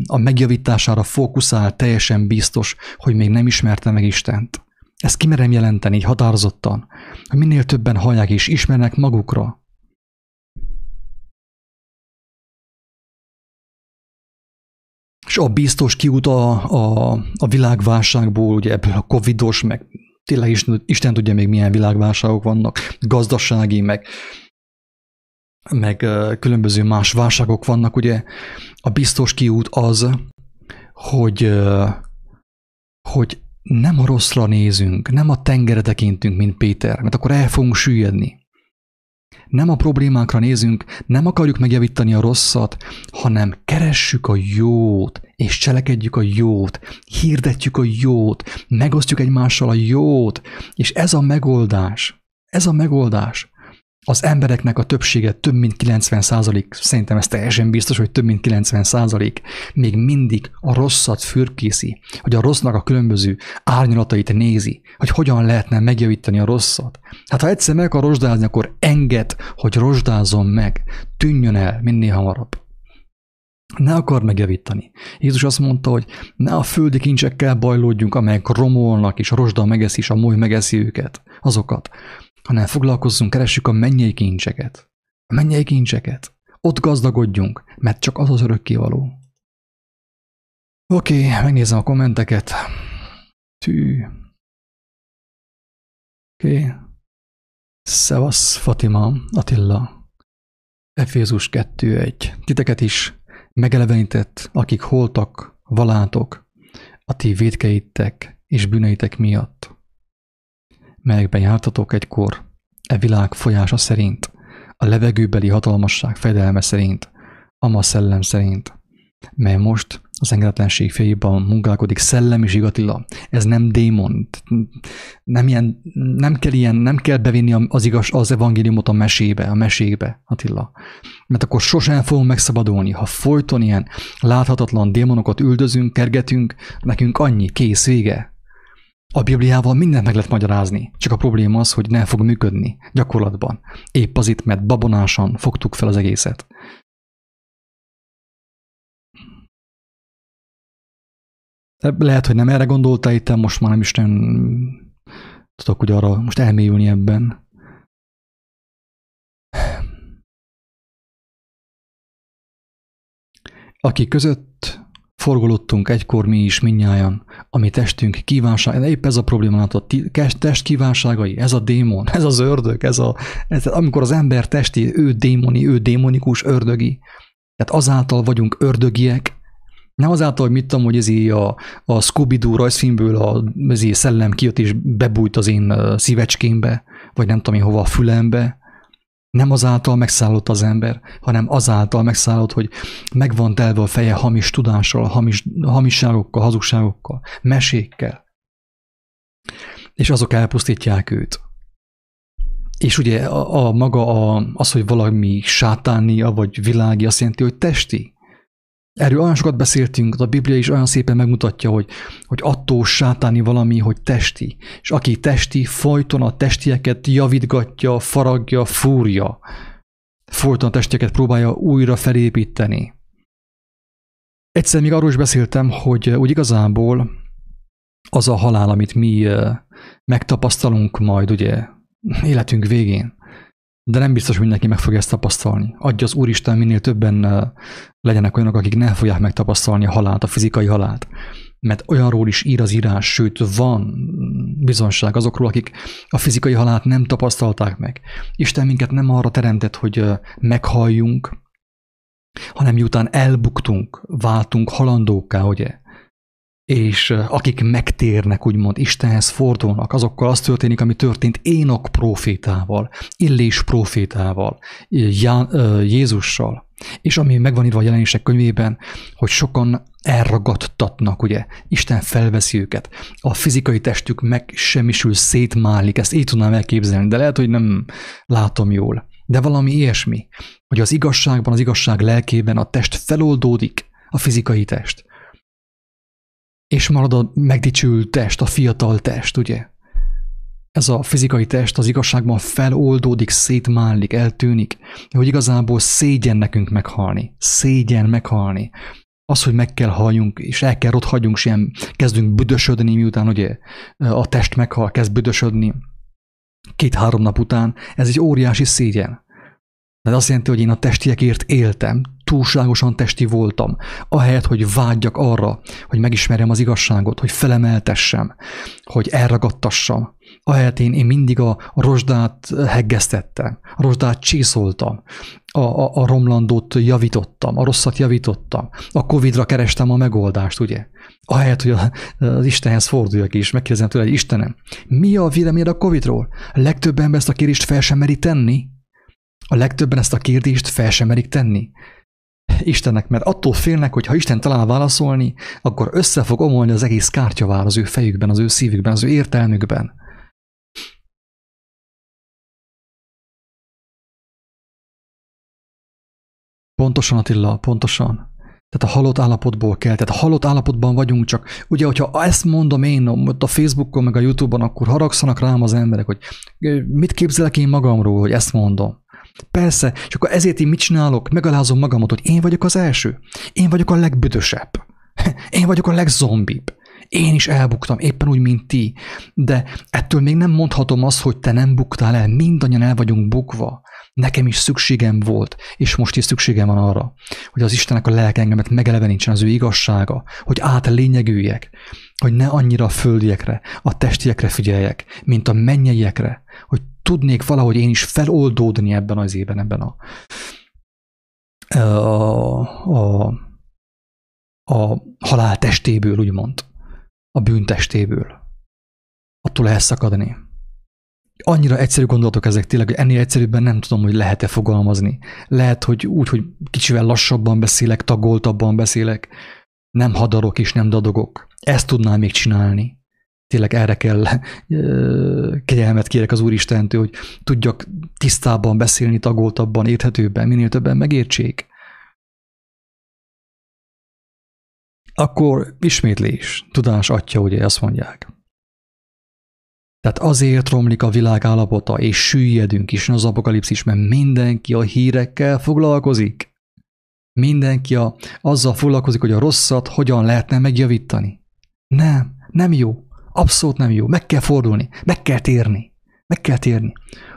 a megjavítására fókuszál, teljesen biztos, hogy még nem ismerte meg Istent. Ezt kimerem jelenteni határozottan, hogy minél többen hallják és ismernek magukra. És a biztos kiút a világválságból, ugye ebből a covidos, meg tényleg Isten tudja még milyen világválságok vannak, gazdasági, meg különböző más válságok vannak, ugye a biztos kiút az, hogy nem a rosszra nézünk, nem a tengerre tekintünk, mint Péter, mert akkor el fogunk süllyedni. Nem a problémákra nézünk, nem akarjuk megjavítani a rosszat, hanem keressük a jót, és cselekedjük a jót, hirdetjük a jót, megosztjuk egymással a jót, és ez a megoldás. Az embereknek a többsége, több mint 90%, szerintem ez teljesen biztos, hogy több mint 90% még mindig a rosszat fürkészi, hogy a rossznak a különböző árnyalatait nézi, hogy hogyan lehetne megjavítani a rosszat. Hát ha egyszer meg akar rozsdázni, akkor engedd, hogy rozsdázzon meg, tűnjön el minél hamarabb. Ne akar megjavítani. Jézus azt mondta, hogy ne a földi kincsekkel bajlódjunk, amelyek romolnak, és a rozsda megeszi, és a moly megeszi őket, azokat, hanem foglalkozzunk, keressük a mennyei kincseket. A mennyei kincseket. Ott gazdagodjunk, mert csak az az örökkévaló. Oké, megnézem a kommenteket. Oké. Szevasz, Fatima, Attila. Efézus 2.1. Titeket is megelevenített, akik holtak, valátok, a ti vétkeitek és bűneitek miatt, melyekben jártatok egykor, e világ folyása szerint, a levegőbeli hatalmasság fejedelme szerint, ama szellem szerint, mely most az engedetlenség fejében munkálkodik, szellem és igatila. Ez nem démon. Nem kell bevinni az evangéliumot a mesébe, Attila. Mert akkor sosem fogunk megszabadulni. Ha folyton ilyen láthatatlan démonokat üldözünk, kergetünk, nekünk annyi, kész, vége. A Bibliával mindent meg lehet magyarázni, csak a probléma az, hogy nem fog működni gyakorlatban. Épp azért, mert babonásan fogtuk fel az egészet. Lehet, hogy nem erre gondoltál itt, most már nem is nem tudok ugye arra most elmélyülni ebben. Aki között forgolottunk egykor mi is mindnyájan, ami testünk kívánsága, épp ez a probléma, a test kívánságai, ez a démon, ez az ördög, amikor az ember testi, ő démonikus, ördögi. Tehát azáltal vagyunk ördögiek, nem azáltal, hogy mit tudom, hogy ez így a Scooby-Doo rajzfilmből az így szellem kijött és bebújt az én szívecskémbe, vagy nem tudom én hova, a fülembe. Nem azáltal megszállott az ember, hanem azáltal megszállott, hogy megvan telve a feje hamis tudással, hamisságokkal, hazugságokkal, mesékkel. És azok elpusztítják őt. És ugye az, hogy valami sátánia vagy világi, azt jelenti, hogy testi. Erről olyan sokat beszéltünk, a Biblia is olyan szépen megmutatja, hogy attól sátáni valami, hogy testi. És aki testi, folyton a testieket javítgatja, faragja, fúrja. Folyton a testieket próbálja újra felépíteni. Egyszer még arról is beszéltem, hogy úgy igazából az a halál, amit mi megtapasztalunk majd ugye életünk végén, de nem biztos, hogy mindenki meg fogja ezt tapasztalni. Adja az Úristen, minél többen legyenek olyanok, akik nem fogják megtapasztalni a halált, a fizikai halált. Mert olyanról is ír az írás, sőt van bizonság azokról, akik a fizikai halált nem tapasztalták meg. Isten minket nem arra teremtett, hogy meghalljunk, hanem miután elbuktunk, váltunk halandókká, ugye? És akik megtérnek, úgymond Istenhez fordulnak, azokkal az történik, ami történt Énok prófétával, Illés prófétával, Jézussal, és ami megvan írva a Jelenések könyvében, hogy sokan elragadtatnak, ugye, Isten felveszi őket, a fizikai testük megsemmisül, szétmálik, ezt így tudnám elképzelni, de lehet, hogy nem látom jól. De valami ilyesmi, hogy az igazságban, az igazság lelkében a test feloldódik, a fizikai test, és marad a megdicsült test, a fiatal test, ugye? ez a fizikai test az igazságban feloldódik, szétmálik, eltűnik, hogy igazából szégyen nekünk meghalni. Szégyen meghalni. Az, hogy meg kell halljunk, és el kell otthagyjunk, és ilyen kezdünk büdösödni, miután ugye a test meghal, kezd büdösödni 2-3 nap után, ez egy óriási szégyen. De azt jelenti, hogy én a testiekért éltem, túlságosan testi voltam, ahelyett, hogy vágyjak arra, hogy megismerjem az igazságot, hogy felemeltessem, hogy elragadtassam. Ahelyett én mindig a rozsdát heggeztettem, a rozsdát csiszoltam, a romlandót javítottam, a rosszat javítottam, a Covidra kerestem a megoldást, ugye? Ahelyett, hogy az Istenhez forduljak is, megkérdezem tőle, hogy Istenem, mi a véleményed a Covidról? Legtöbb ember ezt a kérdést fel sem meri tenni? A legtöbben ezt a kérdést fel sem merik tenni Istennek, mert attól félnek, hogy ha Isten talál válaszolni, akkor össze fog omolni az egész kártyavár az ő fejükben, az ő szívükben, az ő értelmükben. Pontosan, Attila, pontosan. Tehát a halott állapotból kell, tehát a halott állapotban vagyunk csak. Ugye, hogyha ezt mondom én a Facebookon, meg a YouTube-on, akkor haragszanak rám az emberek, hogy mit képzelek én magamról, hogy ezt mondom. Persze, és akkor ezért én mit csinálok? Megalázom magamat, hogy én vagyok az első. Én vagyok a legbüdösebb. Én vagyok a legzombibb. Én is elbuktam, éppen úgy, mint ti. De ettől még nem mondhatom azt, hogy te nem buktál el. Mindannyian el vagyunk bukva. Nekem is szükségem volt, és most is szükségem van arra, hogy az Istennek a lelke engemet megelevenítsen, az ő igazsága, hogy átlényegüljek, hogy ne annyira a földiekre, a testiekre figyeljek, mint a mennyeiekre, hogy tudnék valahogy én is feloldódni ebben az évben, ebben a halál testéből, úgymond, a bűntestéből. Attól elszakadni. Annyira egyszerű gondolatok ezek tényleg, hogy ennél egyszerűbben nem tudom, hogy lehet-e fogalmazni. Lehet, hogy úgy, hogy kicsivel lassabban beszélek, tagoltabban beszélek, nem hadarok és nem dadogok. Ezt tudnám még csinálni. Tényleg erre kell kegyelmet kérek az Úristentől, hogy tudjak tisztában beszélni, tagoltabban, érthetőbben, minél többen megértsék. Akkor ismétlés, tudás atya, ugye azt mondják. Tehát azért romlik a világ állapota, és süllyedünk is az apokalipszis, mert mindenki a hírekkel foglalkozik. Mindenki azzal foglalkozik, hogy a rosszat hogyan lehetne megjavítani. Nem, nem jó. Abszolút nem jó. Meg kell fordulni, meg kell térni. Meg kell térni.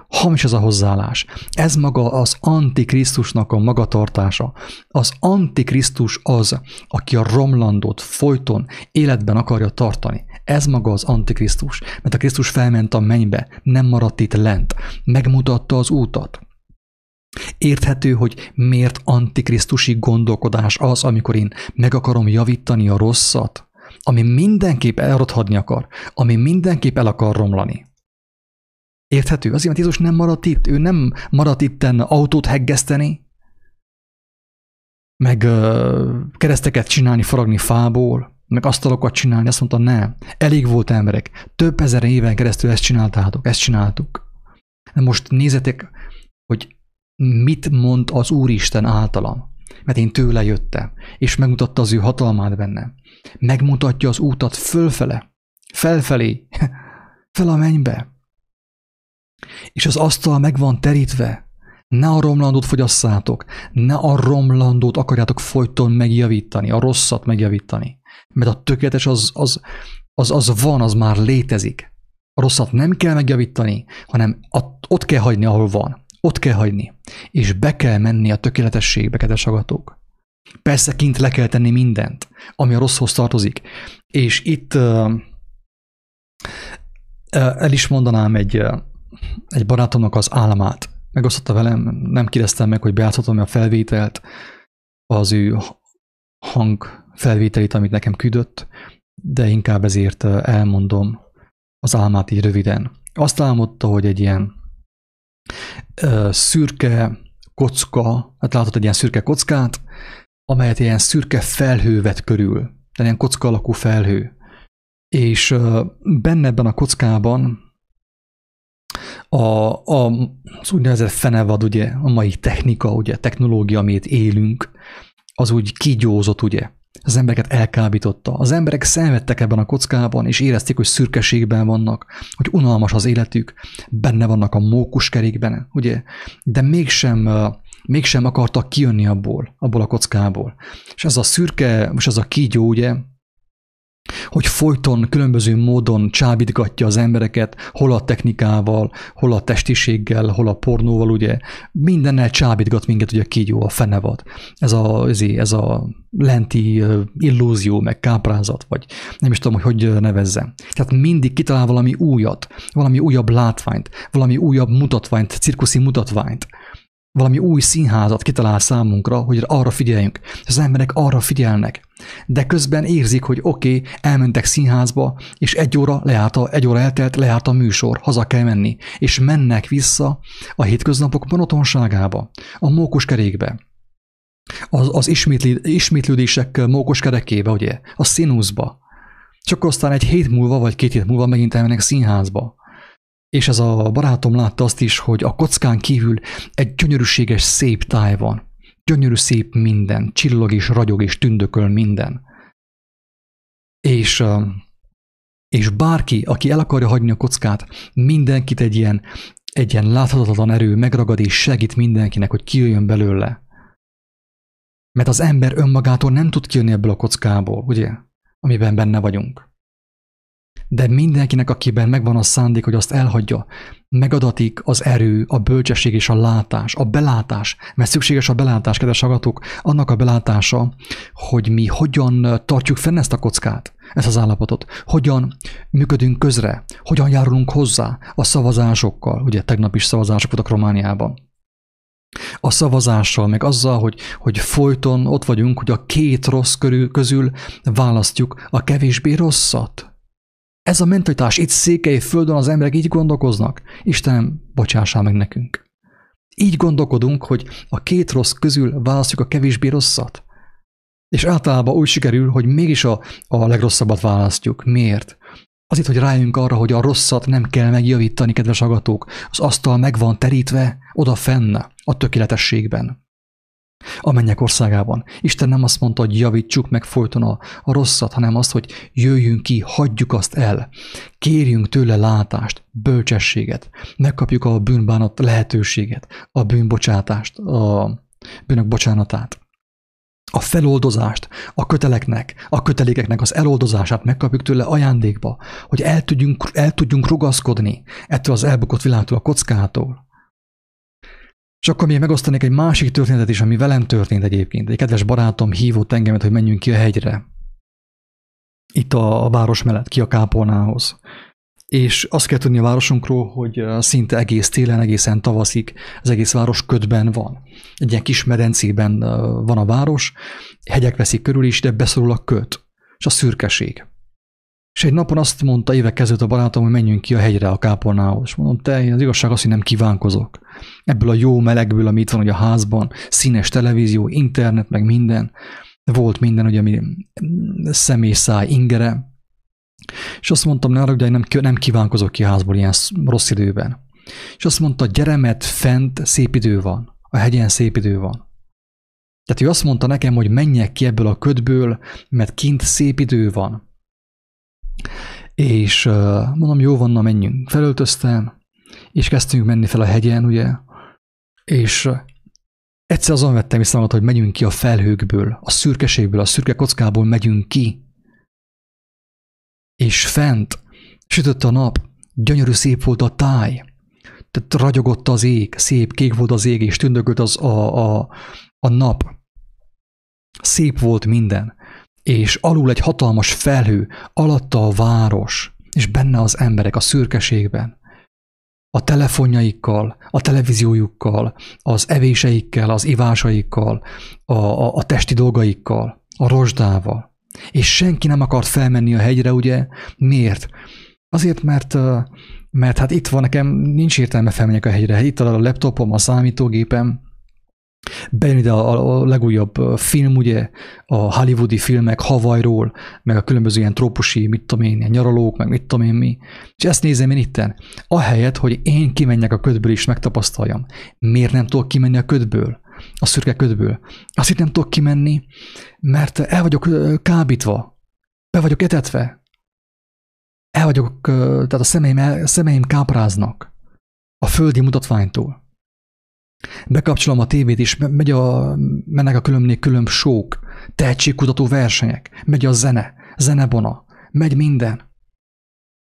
Hamis ez a hozzáállás. Ez maga az antikrisztusnak a magatartása. Az antikrisztus az, aki a romlandót folyton életben akarja tartani. Ez maga az antikrisztus. Mert a Krisztus felment a mennybe, nem maradt itt lent. Megmutatta az útat. Érthető, hogy miért antikrisztusi gondolkodás az, amikor én meg akarom javítani a rosszat, ami mindenképp elrothadni akar, ami mindenképp el akar romlani. Érthető? Azért, mert Jézus nem maradt itt, ő nem maradt itten autót heggeszteni, meg kereszteket csinálni, faragni fából, meg asztalokat csinálni, azt mondta, nem, elég volt emberek, több ezer éven keresztül ezt csináltátok, ezt csináltuk. Most nézzetek, hogy mit mond az Úristen általam. Mert én tőle jöttem, és megmutatta az ő hatalmát bennem. Megmutatja az útat fölfele, felfelé, fel a mennybe. És az asztal meg van terítve. Ne a romlandót fogyasszátok, ne a romlandót akarjátok folyton megjavítani, a rosszat megjavítani. Mert a tökéletes az van, az már létezik. A rosszat nem kell megjavítani, hanem ott kell hagyni, ahol van. Ott kell hagyni, és be kell menni a tökéletességbe, kedves hallgatók. Persze kint le kell tenni mindent, ami a rosszhoz tartozik. És itt el is mondanám egy barátomnak az álmát. Megosztotta velem, nem kérdeztem meg, hogy bejátszhatom a felvételt, az ő hang felvételét, amit nekem küldött, de inkább ezért elmondom az álmát így röviden. Azt álmodta, hogy egy ilyen szürke kocka, hát látod egy ilyen szürke kockát, amelyet ilyen szürke felhő vett körül, tehát ilyen kocka alakú felhő. És benne ebben a kockában az úgynevezett fenevad, ugye, a mai technika, ugye, technológia, amit élünk, az úgy kigyózott, ugye, Az embereket elkábította. Az emberek szenvedtek ebben a kockában, és érezték, hogy szürkeségben vannak, hogy unalmas az életük, benne vannak a mókuskerékben, ugye? De mégsem akartak kijönni abból a kockából. És ez a szürke, most ez a kígyó, ugye, hogy folyton, különböző módon csábítgatja az embereket, hol a technikával, hol a testiséggel, hol a pornóval, ugye, mindennel csábítgat minket, ugye a kígyó, a fenevad. Ez a lenti illúzió, meg káprázat, vagy nem is tudom, hogy nevezzem. Tehát mindig kitalál valami újat, valami újabb látványt, valami újabb mutatványt, cirkuszi mutatványt. Valami új színházat kitalál számunkra, hogy arra figyeljünk. Az emberek arra figyelnek, de közben érzik, hogy oké, elmentek színházba, és egy óra eltelt, leállt a műsor, haza kell menni, és mennek vissza a hétköznapok monotonságába, a mókuskerékbe, az ismétlődések mókuskerekébe, ugye, a színuszba. Csak aztán egy hét múlva, vagy 2 hét múlva megint elmennek színházba. És ez a barátom látta azt is, hogy a kockán kívül egy gyönyörűséges, szép táj van. Gyönyörű, szép minden. Csillog és ragyog és tündököl minden. És bárki, aki el akarja hagyni a kockát, mindenkit egy ilyen láthatatlan erő megragad és segít mindenkinek, hogy kijöjjön belőle. Mert az ember önmagától nem tud kijönni ebből a kockából, ugye? Amiben benne vagyunk. De mindenkinek, akiben megvan a szándék, hogy azt elhagyja, megadatik az erő, a bölcsesség és a látás, a belátás, mert szükséges a belátás, kedves hallgatók, annak a belátása, hogy mi hogyan tartjuk fenn ezt a kockát, ezt az állapotot, hogyan működünk közre, hogyan járulunk hozzá a szavazásokkal, ugye tegnap is szavazások voltak Romániában. A szavazással, meg azzal, hogy folyton ott vagyunk, hogy a 2 rossz közül választjuk a kevésbé rosszat. Ez a mentalitás, itt Székelyföldön az emberek így gondolkoznak. Istenem, bocsássál meg nekünk. Így gondolkodunk, hogy a 2 rossz közül választjuk a kevésbé rosszat. És általában úgy sikerül, hogy mégis a legrosszabbat választjuk. Miért? Azért, hogy rájönjünk arra, hogy a rosszat nem kell megjavítani, kedves hallgatók. Az asztal meg van terítve, oda fenn, a tökéletességben. A mennyek országában. Isten nem azt mondta, hogy javítsuk meg folyton a rosszat, hanem azt, hogy jöjjünk ki, hagyjuk azt el. Kérjünk tőle látást, bölcsességet, megkapjuk a bűnbánat lehetőséget, a bűnbocsátást, a bűnök bocsánatát. A feloldozást, a köteleknek, a kötelékeknek az eloldozását megkapjuk tőle ajándékba, hogy el tudjunk rugaszkodni ettől az elbukott világtól, a kockától. És akkor még megosztanék egy másik történetet is, ami velem történt egyébként. Egy kedves barátom hívott engemet, hogy menjünk ki a hegyre. Itt a város mellett, ki a kápolnához. És azt kell tudni a városunkról, hogy szinte egész télen, egészen tavaszig az egész város ködben van. Egy ilyen kis medencében van a város, hegyek veszik körül is, de beszorul a köt, és a szürkeség. És egy napon azt mondta évek kezdődött a barátom, hogy menjünk ki a hegyre a kápolnához. És mondom, az igazság az, hogy nem kívánkozok. Ebből a jó melegből, ami itt van ugye a házban, színes televízió, internet, meg minden. Volt minden, ugye, ami személyszáj ingere. És azt mondtam, ne arra, hogy nem kívánkozok ki a házból ilyen rossz időben. És azt mondta, gyere, mert fent szép idő van. A hegyen szép idő van. Tehát ő azt mondta nekem, hogy menjek ki ebből a ködből, mert kint szép idő van. És mondom, jó van, na menjünk. Felöltöztem, és kezdtünk menni fel a hegyen, ugye, és egyszer azon vettem észre magam, hogy megyünk ki a felhőkből, a szürkeségből, a szürke kockából megyünk ki. És fent sütött a nap, gyönyörű szép volt a táj, tehát ragyogott az ég, szép kék volt az ég, és tündökölt a nap. Szép volt minden. És alul egy hatalmas felhő, alatta a város, és benne az emberek a szürkeségben. A telefonjaikkal, a televíziójukkal, az evéseikkel, az ivásaikkal, a testi dolgaikkal, a rozsdával. És senki nem akart felmenni a hegyre, ugye? Miért? Azért, mert hát itt van nekem, nincs értelme felmenjek a hegyre. Itt a laptopom, a számítógépem, bejön ide a legújabb film, ugye, a hollywoodi filmek Havajról, meg a különböző ilyen trópusi, mit tudom én, nyaralók, meg mit tudom én mi. És ezt nézem én itten. Ahelyett, hogy én kimenjek a ködből és megtapasztaljam. Miért nem tudok kimenni a ködből? a szürke ködből. Azt itt nem tudok kimenni, mert el vagyok kábítva, be vagyok etetve, el vagyok, tehát a szemeim kápráznak a földi mutatványtól. Bekapcsolom a tévét is, mennek a különb sók, tehetségkutató versenyek, megy a zene, zenebona, megy minden.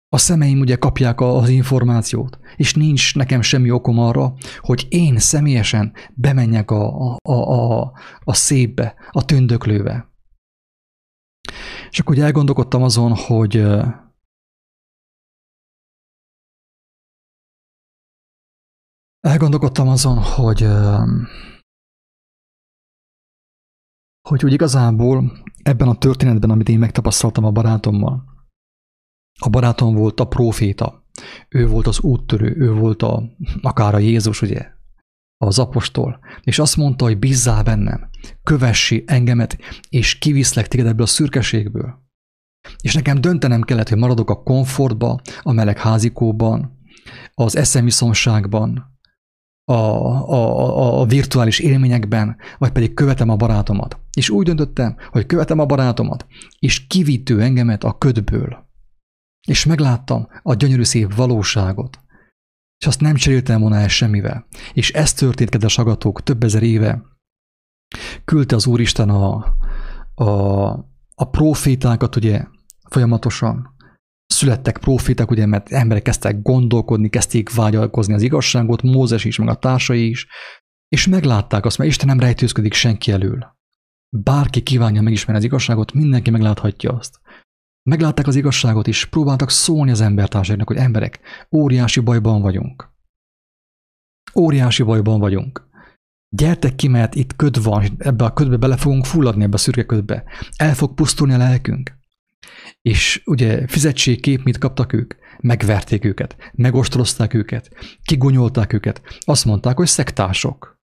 A szemeim ugye kapják az információt, és nincs nekem semmi okom arra, hogy én személyesen bemenjek a szépbe, a tündöklőbe. És akkor ugye elgondolkodtam azon, hogy hogy igazából ebben a történetben, amit én megtapasztaltam a barátommal, a barátom volt a próféta, ő volt az úttörő, ő volt akár a Jézus, ugye, az apostol, és azt mondta, hogy bízzál bennem, kövessi engemet, és kiviszlek téged ebből a szürkeségből. És nekem döntenem kellett, hogy maradok a komfortba, a meleg házikóban, az eszemviszonságban, a virtuális élményekben, vagy pedig követem a barátomat. És úgy döntöttem, hogy követem a barátomat, és kivitő engemet a ködből. És megláttam a gyönyörű szép valóságot, és azt nem cseréltem volna el semmivel. És ez történt, kedves agatók, több ezer éve. Küldte az Úristen a profétákat, ugye, folyamatosan. Születtek proféták, ugye, mert emberek kezdtek gondolkodni, kezdték vágyalkozni az igazságot, Mózes is, meg a társai is, és meglátták azt, mert Isten nem rejtőzködik senki elől. Bárki kívánja megismerni az igazságot, mindenki megláthatja azt. Meglátták az igazságot, és próbáltak szólni az embertársainak, hogy emberek, óriási bajban vagyunk. Óriási bajban vagyunk. Gyertek ki, mert itt köd van, ebbe a ködbe bele fogunk fulladni, ebbe a szürke ködbe. El fog pusztulni a lelkünk. És ugye fizetségképp mit kaptak ők? Megverték őket, megostorozták őket, kigonyolták őket. Azt mondták, hogy szektások.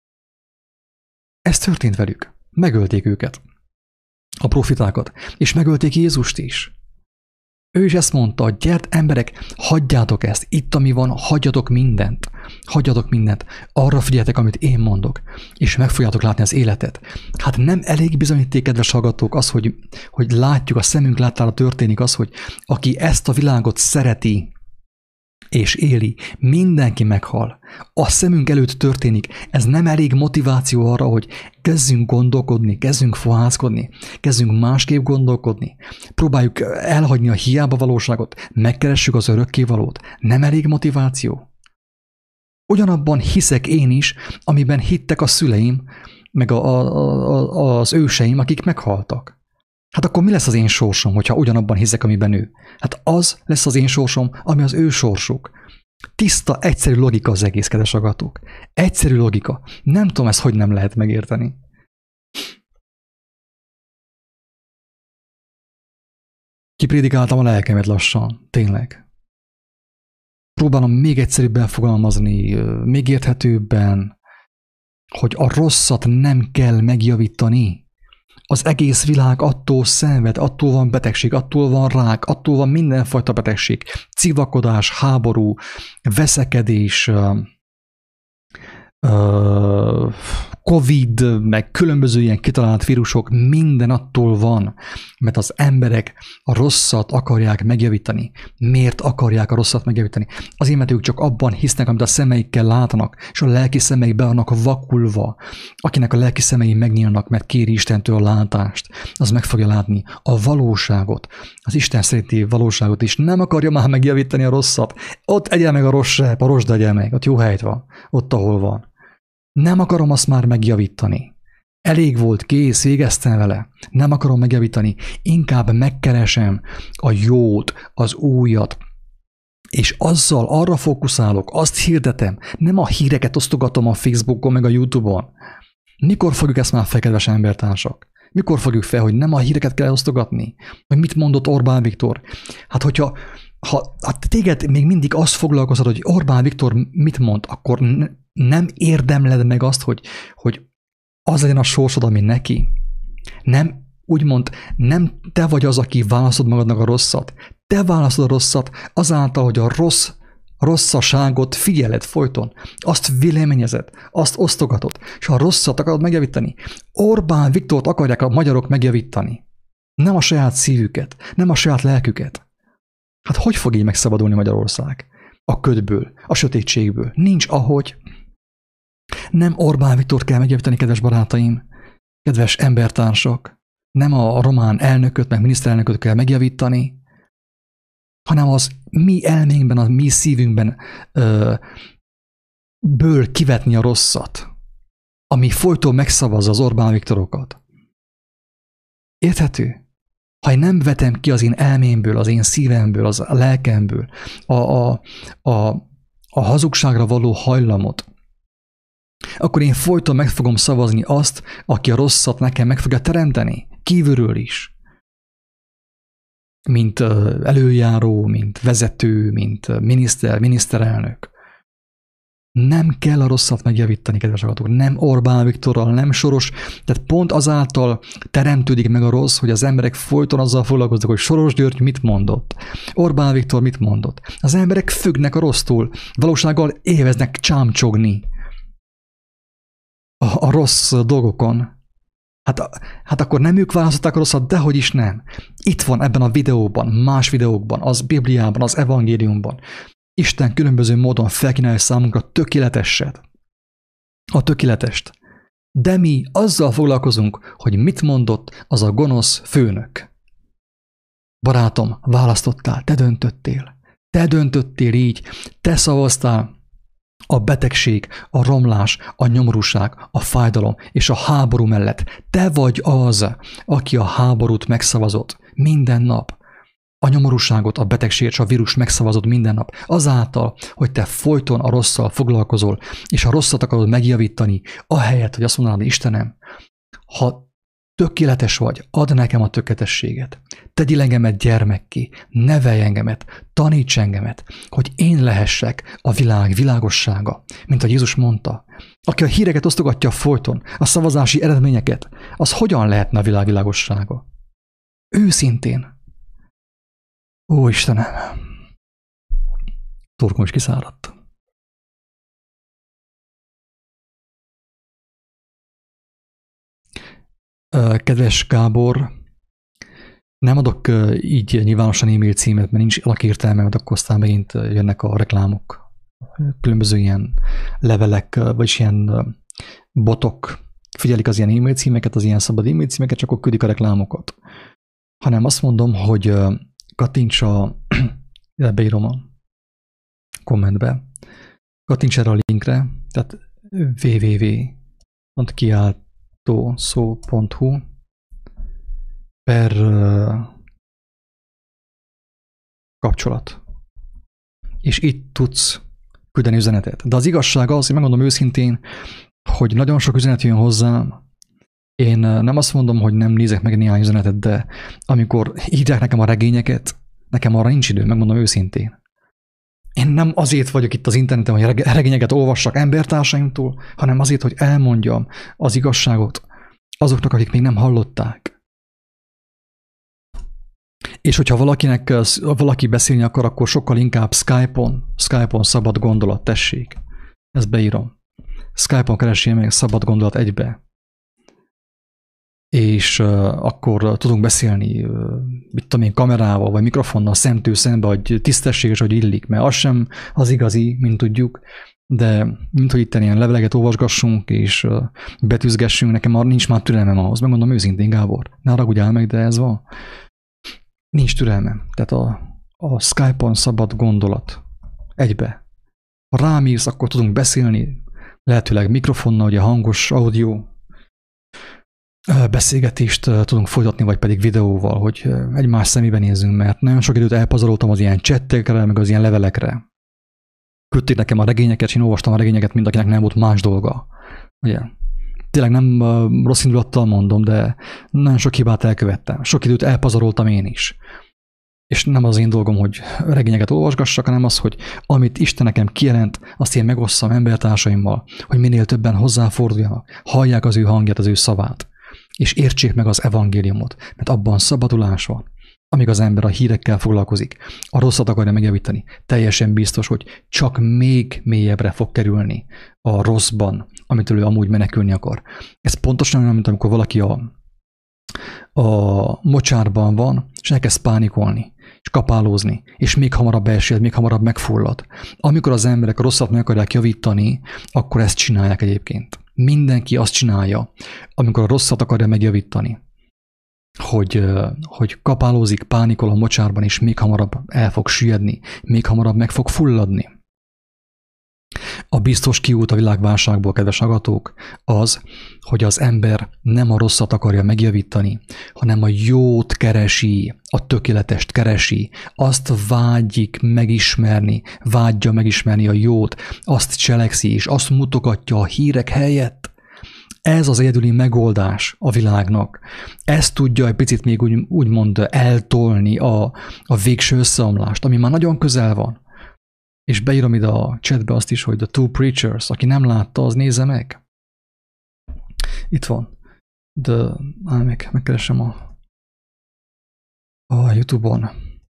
Ez történt velük. Megölték őket. A profitákat, és megölték Jézust is. Ő is ezt mondta, hogy gyert emberek, hagyjátok ezt, itt ami van, hagyjatok mindent, arra figyeljetek, amit én mondok, és meg fogjátok látni az életet. Hát nem elég bizonyíték, kedves hallgatók, az, hogy látjuk, a szemünk láttára történik az, hogy aki ezt a világot szereti és éli, mindenki meghal. A szemünk előtt történik. Ez nem elég motiváció arra, hogy kezdjünk gondolkodni, kezdjünk fohászkodni, kezdjünk másképp gondolkodni. Próbáljuk elhagyni a hiába valóságot, megkeressük az örökkévalót. Nem elég motiváció? Ugyanabban hiszek én is, amiben hittek a szüleim, meg az őseim, akik meghaltak. Hát akkor mi lesz az én sorsom, hogyha ugyanabban hiszek, amiben ő? Hát az lesz az én sorsom, ami az ő sorsuk. Tiszta, egyszerű logika az egész, kedves agatók. Egyszerű logika. Nem tudom, ezt hogy nem lehet megérteni. Kiprédikáltam a lelkemet lassan, tényleg. Próbálom még egyszerűbben fogalmazni, még érthetőbben, hogy a rosszat nem kell megjavítani. Az egész világ attól szenved, attól van betegség, attól van rák, attól van mindenfajta betegség, civakodás, háború, veszekedés, Covid, meg különböző ilyen kitalált vírusok, minden attól van, mert az emberek a rosszat akarják megjavítani. Miért akarják a rosszat megjavítani? Azért, mert ők csak abban hisznek, amit a szemeikkel látnak, és a lelki szemei be vannak vakulva. Akinek a lelki szemei megnyílnak, mert kéri Istentől a látást, az meg fogja látni a valóságot, az Isten szerinti valóságot is. Nem akarja már megjavítani a rosszat. Ott egyel meg a rossz, a rozsd egyel meg, ott jó helyt van, ott ahol van. Nem akarom azt már megjavítani. Elég volt, kész, végeztem vele. Nem akarom megjavítani. Inkább megkeresem a jót, az újat. És azzal arra fókuszálok, azt hirdetem. Nem a híreket osztogatom a Facebookon, meg a YouTube-on. Mikor fogjuk ezt már fel, kedves embertársak? Mikor fogjuk fel, hogy nem a híreket kell osztogatni? Hogy mit mondott Orbán Viktor? Hát hogyha... Ha téged még mindig azt foglalkoztat, hogy Orbán Viktor mit mond, akkor nem érdemled meg azt, hogy az legyen a sorsod, ami neki. Nem, úgymond, nem te vagy az, aki választod magadnak a rosszat. Te választod a rosszat azáltal, hogy a rossz rosszaságot figyeled folyton, azt véleményezed, azt osztogatod, és a rosszat akarod megjavítani. Orbán Viktort akarják a magyarok megjavítani. Nem a saját szívüket, nem a saját lelküket. Hát hogy fog így megszabadulni Magyarország? A ködből, a sötétségből. Nincs ahogy. Nem Orbán Viktort kell megjavítani, kedves barátaim, kedves embertársak. Nem a román elnököt, meg miniszterelnököt kell megjavítani, hanem az mi elménkben, a mi szívünkben ből kivetni a rosszat, ami folyton megszavazza az Orbán Viktorokat. Érthető? Ha én nem vetem ki az én elmémből, az én szívemből, az a lelkemből a hazugságra való hajlamot, akkor én folyton meg fogom szavazni azt, aki a rosszat nekem meg fogja teremteni, kívülről is. Mint előjáró, mint vezető, mint miniszterelnök. Nem kell a rosszat megjavítani, kedves hallgatók. Nem Orbán Viktorral, nem Soros. Tehát pont azáltal teremtődik meg a rossz, hogy az emberek folyton azzal foglalkoznak, hogy Soros György mit mondott, Orbán Viktor mit mondott. Az emberek függnek a rossztól, valósággal éveznek csámcsogni a rossz dolgokon. Hát akkor nem ők választották a rosszat, dehogy is nem. Itt van ebben a videóban, más videókban, az Bibliában, az evangéliumban. Isten különböző módon felkínálja számunkra tökéleteset. A tökéletest. De mi azzal foglalkozunk, hogy mit mondott az a gonosz főnök. Barátom, választottál, te döntöttél. Te döntöttél így, te szavaztál. A betegség, a romlás, a nyomorúság, a fájdalom és a háború mellett. Te vagy az, aki a háborút megszavazott minden nap. A nyomorúságot, a betegséget és a vírust megszavazott minden nap. Azáltal, hogy te folyton a rosszal foglalkozol, és a rosszat akarod megjavítani, ahelyett, hogy azt mondanád, Istenem, ha tökéletes vagy, add nekem a tökéletességet. Tegyél engemet gyermekké, nevelj engemet, taníts engemet, hogy én lehessek a világ világossága, mint ahogy Jézus mondta. Aki a híreket osztogatja folyton, a szavazási eredményeket, az hogyan lehetne a világ világossága? Őszintén. Ó, Istenem! Torkom is kiszáradt. Kedves Gábor, nem adok így nyilvánosan e-mail címet, mert nincs alakértelme, mert akkor aztán megint jönnek a reklámok, különböző ilyen levelek, vagyis ilyen botok figyelik az ilyen e-mail címeket, az ilyen szabad e-mail címeket, csak akkor küldik a reklámokat. Hanem azt mondom, hogy kattints beírom a kommentbe, kattints erre a linkre, tehát www.kiáltószó.hu per kapcsolat. És itt tudsz küldeni üzenetet. De az igazság az, én megmondom őszintén, hogy nagyon sok üzenet jön hozzám. Én nem azt mondom, hogy nem nézek meg néhány üzenetet, de amikor írják nekem a regényeket, nekem arra nincs idő, megmondom őszintén. Én nem azért vagyok itt az interneten, hogy regényeket olvassak embertársaimtól, hanem azért, hogy elmondjam az igazságot azoknak, akik még nem hallották. És hogyha valaki beszélni akar, akkor sokkal inkább Skype-on szabad gondolat, tessék. Ezt beírom. Skype-on keressél meg szabad gondolat egybe. És akkor tudunk beszélni, mit tudom én, kamerával, vagy mikrofonnal szemtől szembe, hogy tisztességes, hogy illik, mert az sem az igazi, mint tudjuk, de mint hogy itt ilyen leveleget olvasgassunk, és betűzgessünk, nekem arra nincs már türelmem ahhoz. Megmondom őszintén, Gábor, ne ragudjál meg, de ez van. Nincs türelmem. Tehát a Skype-on szabad gondolat egybe. Ha rám írsz, akkor tudunk beszélni, lehetőleg mikrofonnal, ugye hangos audio, beszélgetést tudunk folytatni, vagy pedig videóval, hogy egymás szemébe nézzünk, mert nagyon sok időt elpazaroltam az ilyen chattekre, meg az ilyen levelekre. Küldték nekem a regényeket, és én olvastam a regényeket, mind akinek nem volt más dolga. Ugye? Tényleg nem rossz indulattal mondom, de nagyon sok hibát elkövettem. Sok időt elpazaroltam én is. És nem az én dolgom, hogy regényeket olvasgassak, hanem az, hogy amit Isten nekem kijelent, azt én megosszam embertársaimmal, hogy minél többen hozzáforduljanak, hallják az ő hangját, az ő szavát. És értsék meg az evangéliumot, mert abban szabadulás van, amíg az ember a hírekkel foglalkozik, a rosszat akarja megjavítani, teljesen biztos, hogy csak még mélyebbre fog kerülni a rosszban, amitől ő amúgy menekülni akar. Ez pontosan olyan, mint amikor valaki a mocsárban van, és elkezd pánikolni, és kapálózni, és még hamarabb elsél, még hamarabb megfullad. Amikor az emberek a rosszat meg akarják javítani, akkor ezt csinálják egyébként. Mindenki azt csinálja, amikor a rosszat akarja megjavítani, hogy kapálózik, pánikol a mocsárban, és még hamarabb el fog süllyedni, még hamarabb meg fog fulladni. A biztos kiút a világválságból, kedves hallgatók, az, hogy az ember nem a rosszat akarja megjavítani, hanem a jót keresi, a tökéletest keresi, azt vágyik megismerni, vágyja megismerni a jót, azt cselekszi, és azt mutogatja a hírek helyett. Ez az egyedüli megoldás a világnak. Ez tudja egy picit még úgymond eltolni a végső összeomlást, ami már nagyon közel van. És beírom ide a chatbe azt is, hogy The Two Preachers, aki nem látta, az nézze meg. Itt van. Megkeresem a YouTube-on.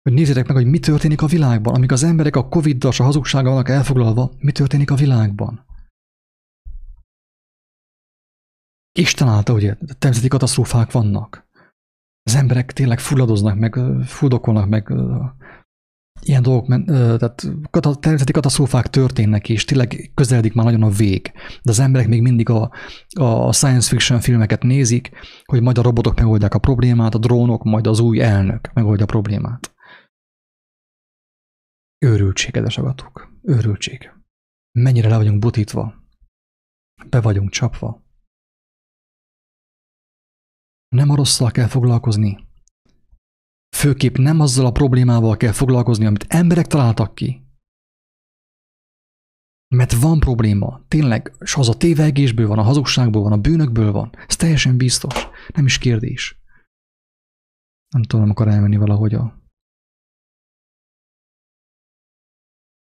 Hogy nézzétek meg, hogy mi történik a világban. Amíg az emberek a Covid-dal és a hazugsággal vannak elfoglalva, mi történik a világban. Isten által, ugye, természeti katasztrófák vannak. Az emberek tényleg fulladoznak, meg fuldokolnak, meg ilyen dolgok, tehát természeti katasztrófák történnek, és tényleg közeledik már nagyon a vég. De az emberek még mindig a science fiction filmeket nézik, hogy majd a robotok megoldják a problémát, a drónok, majd az új elnök megoldja a problémát. Őrültség, kedves agatok. Őrültség. Mennyire le vagyunk butítva. Be vagyunk csapva. Nem a rosszal kell foglalkozni. Főképp nem azzal a problémával kell foglalkozni, amit emberek találtak ki. Mert van probléma. Tényleg, és az a tévegésből van, a hazugságból van, a bűnökből van. Ez teljesen biztos. Nem is kérdés. Nem tudom, akar elmenni valahogy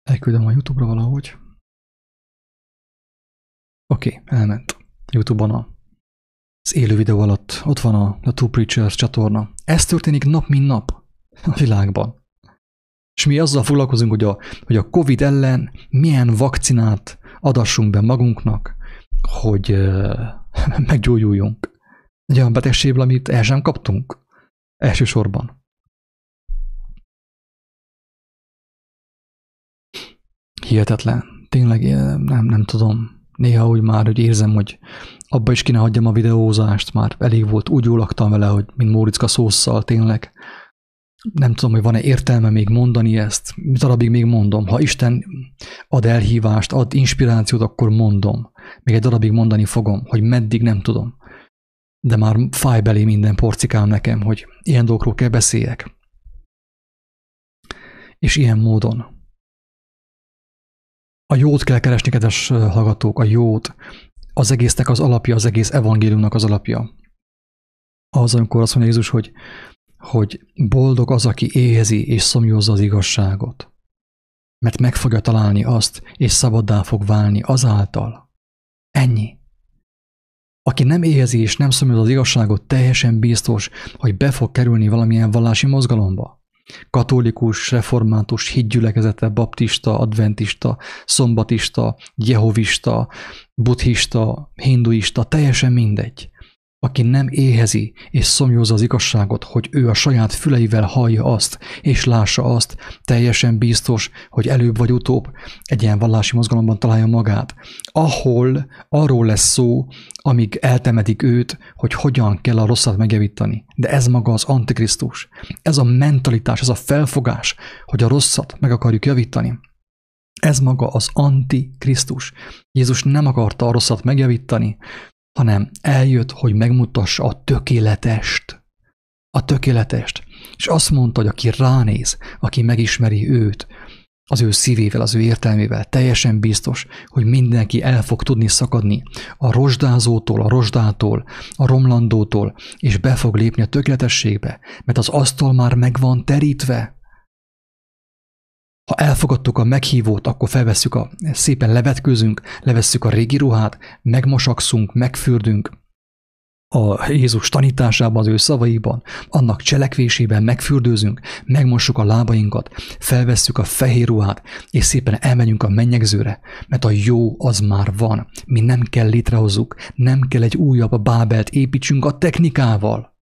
Elküldöm a YouTube-ra valahogy. Oké, elment. YouTube-on az élő videó alatt ott van a Two Preachers csatorna. Ez történik nap, mint nap a világban. És mi azzal foglalkozunk, hogy a Covid ellen milyen vakcinát adassunk be magunknak, hogy meggyógyuljunk. Egy olyan betegségből, amit el sem kaptunk. Elsősorban. Hihetetlen. Tényleg nem tudom. Néha úgy már, hogy érzem, hogy abba is kéne hagyjam a videózást, már elég volt, úgy jól laktam vele, hogy mint Móriczka szósszal, tényleg. Nem tudom, hogy van-e értelme még mondani ezt, darabig még mondom. Ha Isten ad elhívást, ad inspirációt, akkor mondom. Még egy darabig mondani fogom, hogy meddig nem tudom. De már fáj belé minden porcikám nekem, hogy ilyen dolgokról kell beszéljek. És ilyen módon. A jót kell keresni, kedves hallgatók, a jót. Az egésznek az alapja, az egész evangéliumnak az alapja. Az, amikor azt mondja Jézus, hogy boldog az, aki éhezi és szomjúzza az igazságot. Mert meg fogja találni azt, és szabaddá fog válni azáltal. Ennyi. Aki nem éhezi és nem szomjúzza az igazságot, teljesen biztos, hogy be fog kerülni valamilyen vallási mozgalomba. Katolikus, református, hitgyülekezete, baptista, adventista, szombatista, jehovista, buddhista, hinduista, teljesen mindegy. Aki nem éhezi és szomjúzza az igazságot, hogy ő a saját füleivel hallja azt és lássa azt, teljesen biztos, hogy előbb vagy utóbb egy ilyen vallási mozgalomban találja magát, ahol arról lesz szó, amíg eltemedik őt, hogy hogyan kell a rosszat megjavítani. De ez maga az antikrisztus. Ez a mentalitás, ez a felfogás, hogy a rosszat meg akarjuk javítani. Ez maga az antikrisztus. Jézus nem akarta a rosszat megjavítani, hanem eljött, hogy megmutassa a tökéletest. A tökéletest. És azt mondta, hogy aki ránéz, aki megismeri őt, az ő szívével, az ő értelmével, teljesen biztos, hogy mindenki el fog tudni szakadni a rozsdázótól, a rozsdától, a romlandótól, és be fog lépni a tökéletességbe, mert az asztal már meg van terítve. Ha elfogadtuk a meghívót, akkor felvesszük szépen levetkőzünk, levesszük a régi ruhát, megmosakszunk, megfürdünk, a Jézus tanításában, az ő szavaiban, annak cselekvésében megfürdőzünk, megmossuk a lábainkat, felvesszük a fehér ruhát, és szépen elmegyünk a mennyegzőre, mert a jó az már van. Mi nem kell létrehozzuk, nem kell egy újabb Bábelt építsünk a technikával.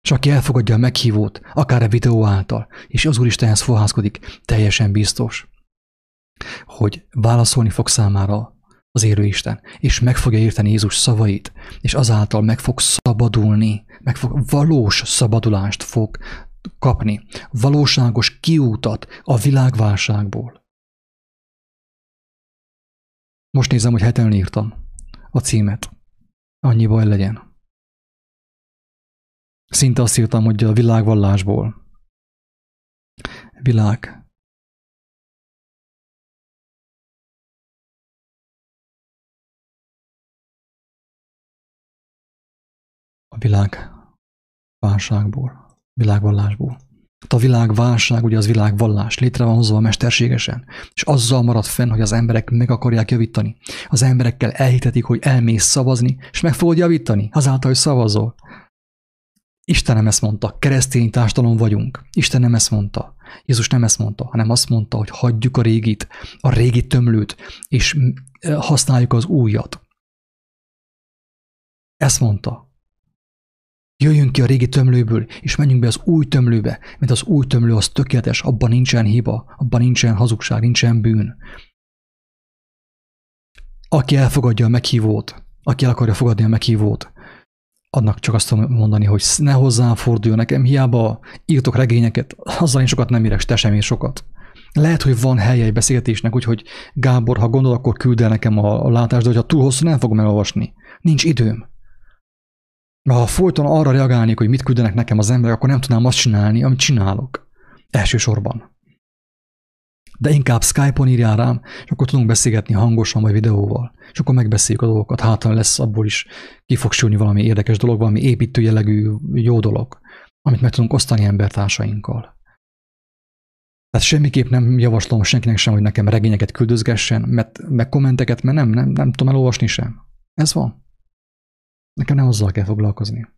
És aki elfogadja a meghívót, akár a videó által, és az Úristenhez fohászkodik, teljesen biztos, hogy válaszolni fog számára az élő Isten, és meg fogja érteni Jézus szavait, és azáltal meg fog szabadulni, valós szabadulást fog kapni, valóságos kiútat a világválságból. Most nézem, hogy heten írtam a címet. Annyi baj legyen. Szinte azt írtam, hogy a világvallásból. Világválságból, világvallásból. A világválság, ugye az világvallás, létre van hozva mesterségesen, és azzal marad fenn, hogy az emberek meg akarják javítani. Az emberekkel elhitetik, hogy elmész szavazni, és meg fogod javítani, azáltal, hogy szavazol. Isten nem ezt mondta, keresztény társadalom vagyunk. Isten nem ezt mondta. Jézus nem ezt mondta, hanem azt mondta, hogy hagyjuk a régit, a régi tömlőt, és használjuk az újat. Ezt mondta. Jöjjünk ki a régi tömlőből, és menjünk be az új tömlőbe, mert az új tömlő az tökéletes, abban nincsen hiba, abban nincsen hazugság, nincsen bűn. Aki elfogadja a meghívót, aki el akarja fogadni a meghívót, annak csak azt tudom mondani, hogy ne hozzáforduljon nekem, hiába írtok regényeket, azzal én sokat nem írek, te sem ér sokat. Lehet, hogy van helye egy beszélgetésnek, úgyhogy Gábor, ha gondol, akkor küld el nekem a látást, de hogyha túl hosszú, nem fogom elolvasni. Nincs időm. Ha folyton arra reagálnék, hogy mit küldenek nekem az emberek, akkor nem tudnám azt csinálni, amit csinálok. Elsősorban. De inkább Skype-on írjál rám, és akkor tudunk beszélgetni hangosan vagy videóval. És akkor megbeszéljük a dolgokat, hátán lesz abból is, ki fog sülni valami érdekes dolog, valami építő jellegű jó dolog, amit meg tudunk osztani embertársainkkal. Tehát semmiképp nem javaslom senkinek sem, hogy nekem regényeket küldözgessen, meg kommenteket, mert nem tudom elolvasni sem. Ez van. Nekem nem azzal kell foglalkozni.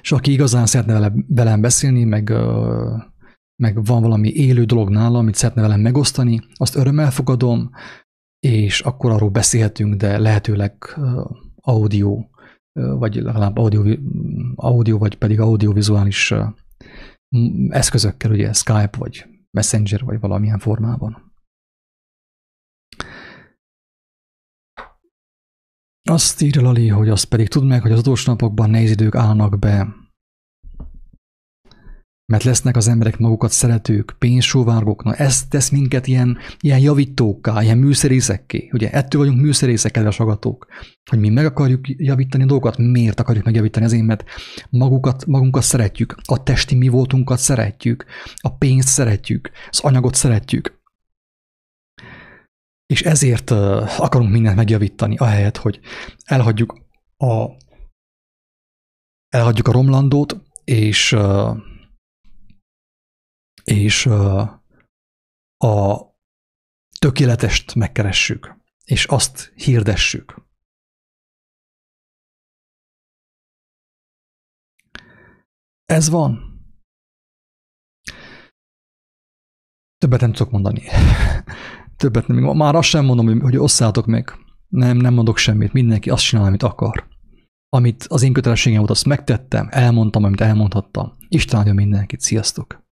És aki igazán szeretne velem beszélni, meg van valami élő dolog nála, amit szeretne velem megosztani, azt örömmel fogadom, és akkor arról beszélhetünk, de lehetőleg audio, vagy legalább audio vagy pedig audiovizuális eszközökkel, ugye Skype, vagy Messenger, vagy valamilyen formában. Azt írja Lali, hogy azt pedig tudd meg, hogy az utolsó napokban nehéz idők állnak be. Mert lesznek az emberek magukat szeretők, pénzsóvárgók. Na, ez tesz minket ilyen javítókká, ilyen műszerészekké. Ugye ettől vagyunk műszerészek, kedves hallgatók, hogy mi meg akarjuk javítani a dolgokat. Miért akarjuk megjavítani? Azért, mert magunkat szeretjük, a testi mi voltunkat szeretjük, a pénzt szeretjük, az anyagot szeretjük. És ezért akarunk mindent megjavítani, ahelyett, hogy elhagyjuk a romlandót, és a tökéletest megkeressük, és azt hirdessük. Ez van. Többet nem tudok mondani. Többet nem. Már azt sem mondom, hogy osszátok meg. Nem mondok semmit. Mindenki azt csinál, amit akar. Amit az én kötelességem volt, azt megtettem, elmondtam, amit elmondhattam. Isten áldja mindenkit. Sziasztok!